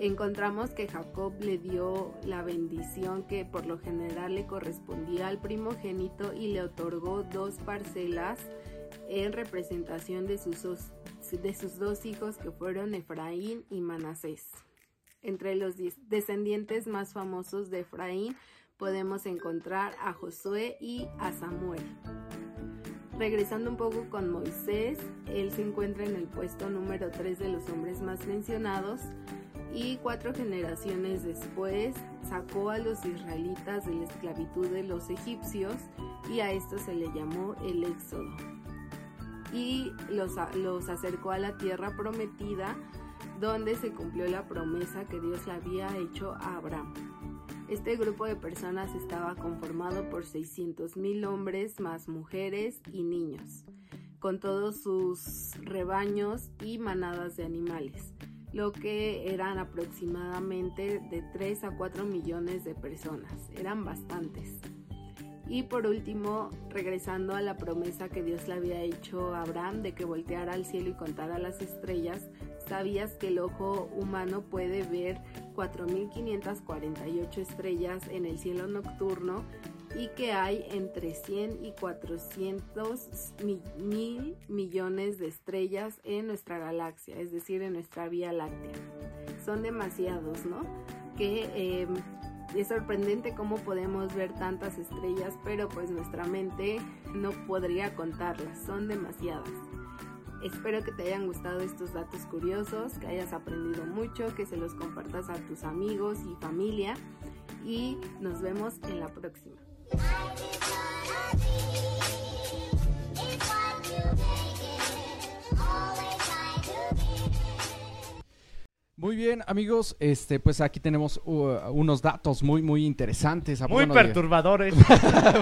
encontramos que Jacob le dio la bendición que por lo general le correspondía al primogénito y le otorgó dos parcelas en representación de sus dos de sus dos hijos, que fueron Efraín y Manasés. Entre los descendientes más famosos de Efraín podemos encontrar a Josué y a Samuel. Regresando un poco con Moisés, él se encuentra en el puesto número tres de los hombres más mencionados, y cuatro generaciones después sacó a los israelitas de la esclavitud de los egipcios, y a esto se le llamó el Éxodo. Y los, los acercó a la tierra prometida, donde se cumplió la promesa que Dios le había hecho a Abraham. Este grupo de personas estaba conformado por seiscientos mil hombres, más mujeres y niños, con todos sus rebaños y manadas de animales, lo que eran aproximadamente de tres a cuatro millones de personas. Eran bastantes. Y por último, regresando a la promesa que Dios le había hecho a Abraham de que volteara al cielo y contara las estrellas, ¿sabías que el ojo humano puede ver cuatro mil quinientas cuarenta y ocho estrellas en el cielo nocturno y que hay entre cien y cuatrocientos mil millones de estrellas en nuestra galaxia, es decir, en nuestra Vía Láctea? Son demasiados, ¿no? Que... Eh, Es sorprendente cómo podemos ver tantas estrellas, pero pues nuestra mente no podría contarlas, son demasiadas. Espero que te hayan gustado estos datos curiosos, que hayas aprendido mucho, que se los compartas a tus amigos y familia, y nos vemos en la próxima. Muy bien, amigos, este, pues aquí tenemos uh, unos datos muy, muy interesantes. Muy perturbadores.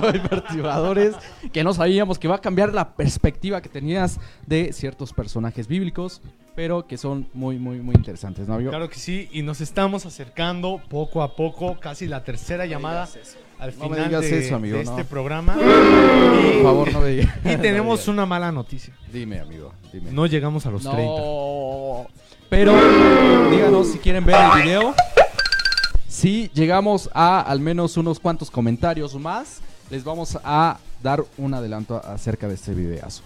muy perturbadores, que no sabíamos que va a cambiar la perspectiva que tenías de ciertos personajes bíblicos, pero que son muy, muy, muy interesantes, ¿no, amigo? Claro que sí, y nos estamos acercando poco a poco, casi la tercera llamada al final de este programa. Por favor, no me digas. Y tenemos una mala noticia. Dime, amigo, dime. No llegamos a los treinta. No... Pero díganos si quieren ver el video. Si llegamos a al menos unos cuantos comentarios más, les vamos a dar un adelanto acerca de este videazo.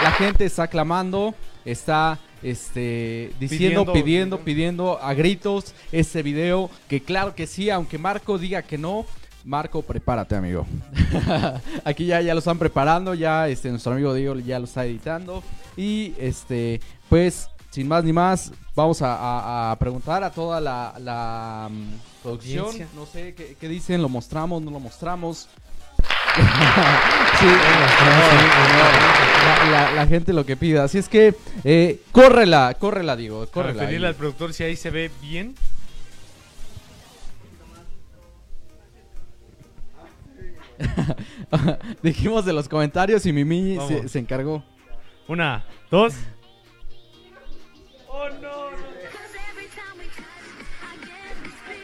Y la gente está clamando, está este, diciendo, pidiendo, pidiendo, pidiendo a gritos este video. Que claro que sí, aunque Marco diga que no. Marco, prepárate, amigo. Aquí ya, ya lo están preparando, ya este, nuestro amigo Diego ya lo está editando. Y este, pues, sin más ni más, vamos a, a, a preguntar a toda la, la um, producción. Audiencia. No sé ¿qué, qué dicen, lo mostramos, no lo mostramos. Sí, la, la, la gente lo que pida. Así es que eh, córrela, córrela, Diego. Córrela. A pedirle al productor si ahí se ve bien. Dijimos de los comentarios y Mimi se, se encargó. Una, dos. Oh no, no.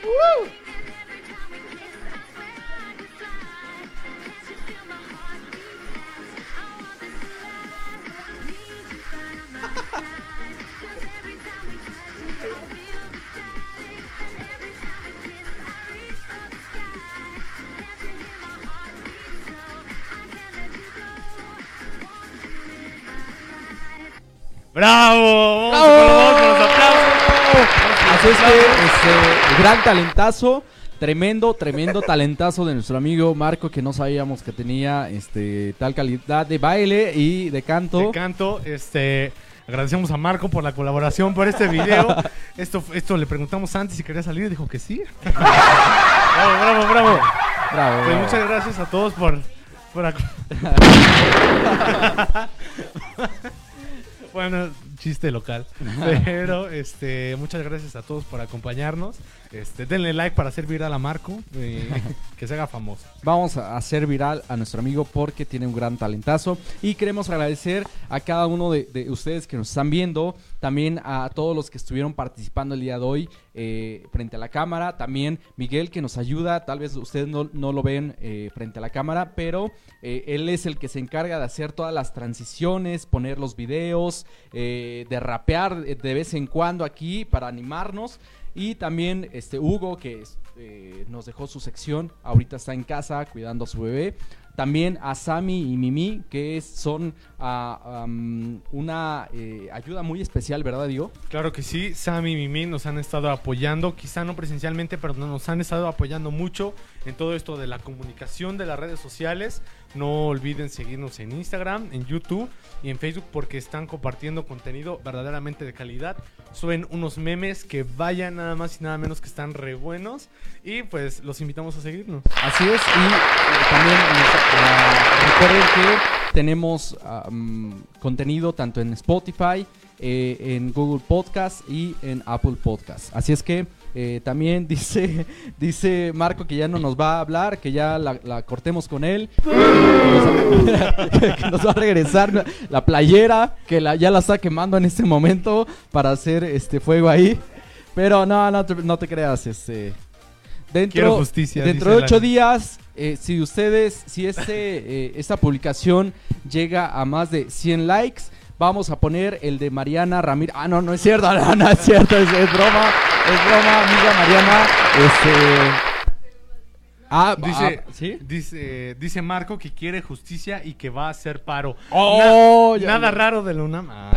Uh. ¡Bravo! ¡Vamos con los aplausos! Así es que, este, gran talentazo. Tremendo, tremendo talentazo de nuestro amigo Marco, que no sabíamos que tenía este tal calidad de baile y de canto. De canto, este, agradecemos a Marco por la colaboración, por este video. Esto, esto le preguntamos antes si quería salir y dijo que sí. Bravo, bravo, bravo. bravo pues bravo. Muchas gracias a todos por... por ac... Bueno, chiste local. Pero este, muchas gracias a todos por acompañarnos. Este, denle like para hacer viral a Marco, eh, que se haga famoso. Vamos a hacer viral a nuestro amigo porque tiene un gran talentazo. Y queremos agradecer a cada uno de, de ustedes que nos están viendo. También a todos los que estuvieron participando el día de hoy, eh, frente a la cámara. También Miguel, que nos ayuda. Tal vez ustedes no, no lo ven eh, frente a la cámara, pero eh, él es el que se encarga de hacer todas las transiciones, poner los videos, eh, de rapear de vez en cuando aquí para animarnos. Y también este Hugo, que eh, nos dejó su sección, ahorita está en casa cuidando a su bebé. También a Sami y Mimi, que son uh, um, una eh, ayuda muy especial, ¿verdad, Diego? Claro que sí, Sami y Mimi nos han estado apoyando, quizá no presencialmente, pero nos han estado apoyando mucho en todo esto de la comunicación de las redes sociales. No olviden seguirnos en Instagram, en YouTube y en Facebook, porque están compartiendo contenido verdaderamente de calidad. Suben unos memes que vayan nada más y nada menos que están re buenos, y pues los invitamos a seguirnos. Así es, y también nos, uh, recuerden que tenemos um, contenido tanto en Spotify, eh, en Google Podcast y en Apple Podcast. Así es que eh, también dice, dice Marco que ya no nos va a hablar, que ya la, la cortemos con él, que nos va a regresar la playera, que la, ya la está quemando en este momento para hacer este fuego ahí. Pero no, no te, no te creas, este... Dentro, justicia, dentro de ocho días, eh, si ustedes, si este, eh, esta publicación llega a más de cien likes, vamos a poner el de Mariana Ramírez. Ah, no, no es cierto, no, no es cierto, es, es broma, es broma, amiga Mariana, este... Ah, dice, ah, ¿sí? dice, dice Marco que quiere justicia y que va a hacer paro. Oh, Na, nada ya. raro de la UNAM. Ah.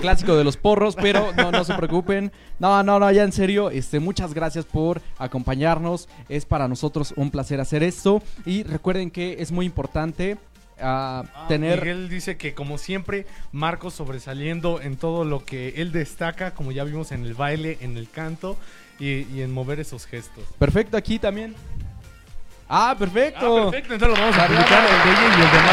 Clásico de los porros, pero no, no se preocupen. No, no, no, ya en serio. Este, muchas gracias por acompañarnos. Es para nosotros un placer hacer esto. Y recuerden que es muy importante. A ah, tener... Miguel dice que como siempre Marco sobresaliendo en todo lo que él destaca, como ya vimos en el baile, en el canto y, y en mover esos gestos. Perfecto, aquí también. Ah, perfecto. Ah, perfecto, entonces lo vamos a publicar, el de ella y el de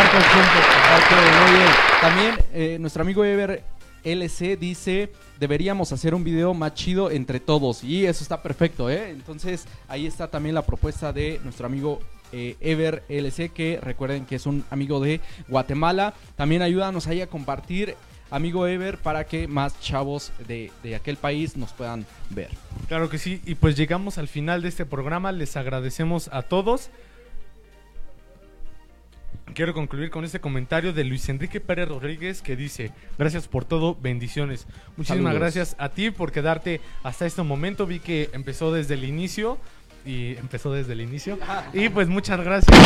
Marco juntos. También eh, nuestro amigo Ever L C dice: deberíamos hacer un video más chido entre todos. Y eso está perfecto, ¿eh? Entonces ahí está también la propuesta de nuestro amigo Eh, Ever L C, que recuerden que es un amigo de Guatemala. También ayúdanos ahí a compartir, amigo Ever, para que más chavos de, de aquel país nos puedan ver. Claro que sí, y pues llegamos al final de este programa. Les agradecemos a todos. Quiero concluir con este comentario de Luis Enrique Pérez Rodríguez, que dice: gracias por todo, bendiciones. Muchísimas Saludos. Gracias a ti por quedarte hasta este momento. Vi que empezó desde el inicio y empezó desde el inicio y pues muchas gracias.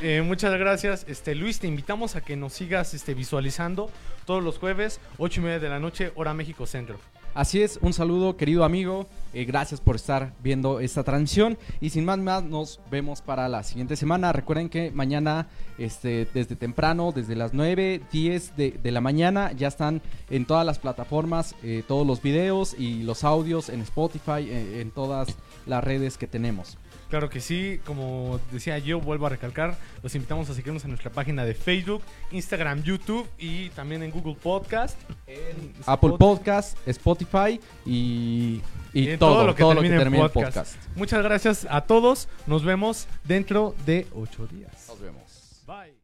eh, muchas gracias, este Luis, te invitamos a que nos sigas este visualizando todos los jueves ocho y media de la noche hora México Centro. Así es, un saludo querido amigo, eh, gracias por estar viendo esta transmisión y sin más más nos vemos para la siguiente semana. Recuerden que mañana este desde temprano, desde las nueve, diez de, de la mañana ya están en todas las plataformas, eh, todos los videos y los audios en Spotify, eh, en todas las redes que tenemos. Claro que sí, como decía yo, vuelvo a recalcar, los invitamos a seguirnos en nuestra página de Facebook, Instagram, YouTube y también en Google Podcast, en Apple Podcast, Spotify y, y, y todo, todo lo que todo termine, lo que termine en podcast. podcast. Muchas gracias a todos, nos vemos dentro de ocho días. Nos vemos. Bye.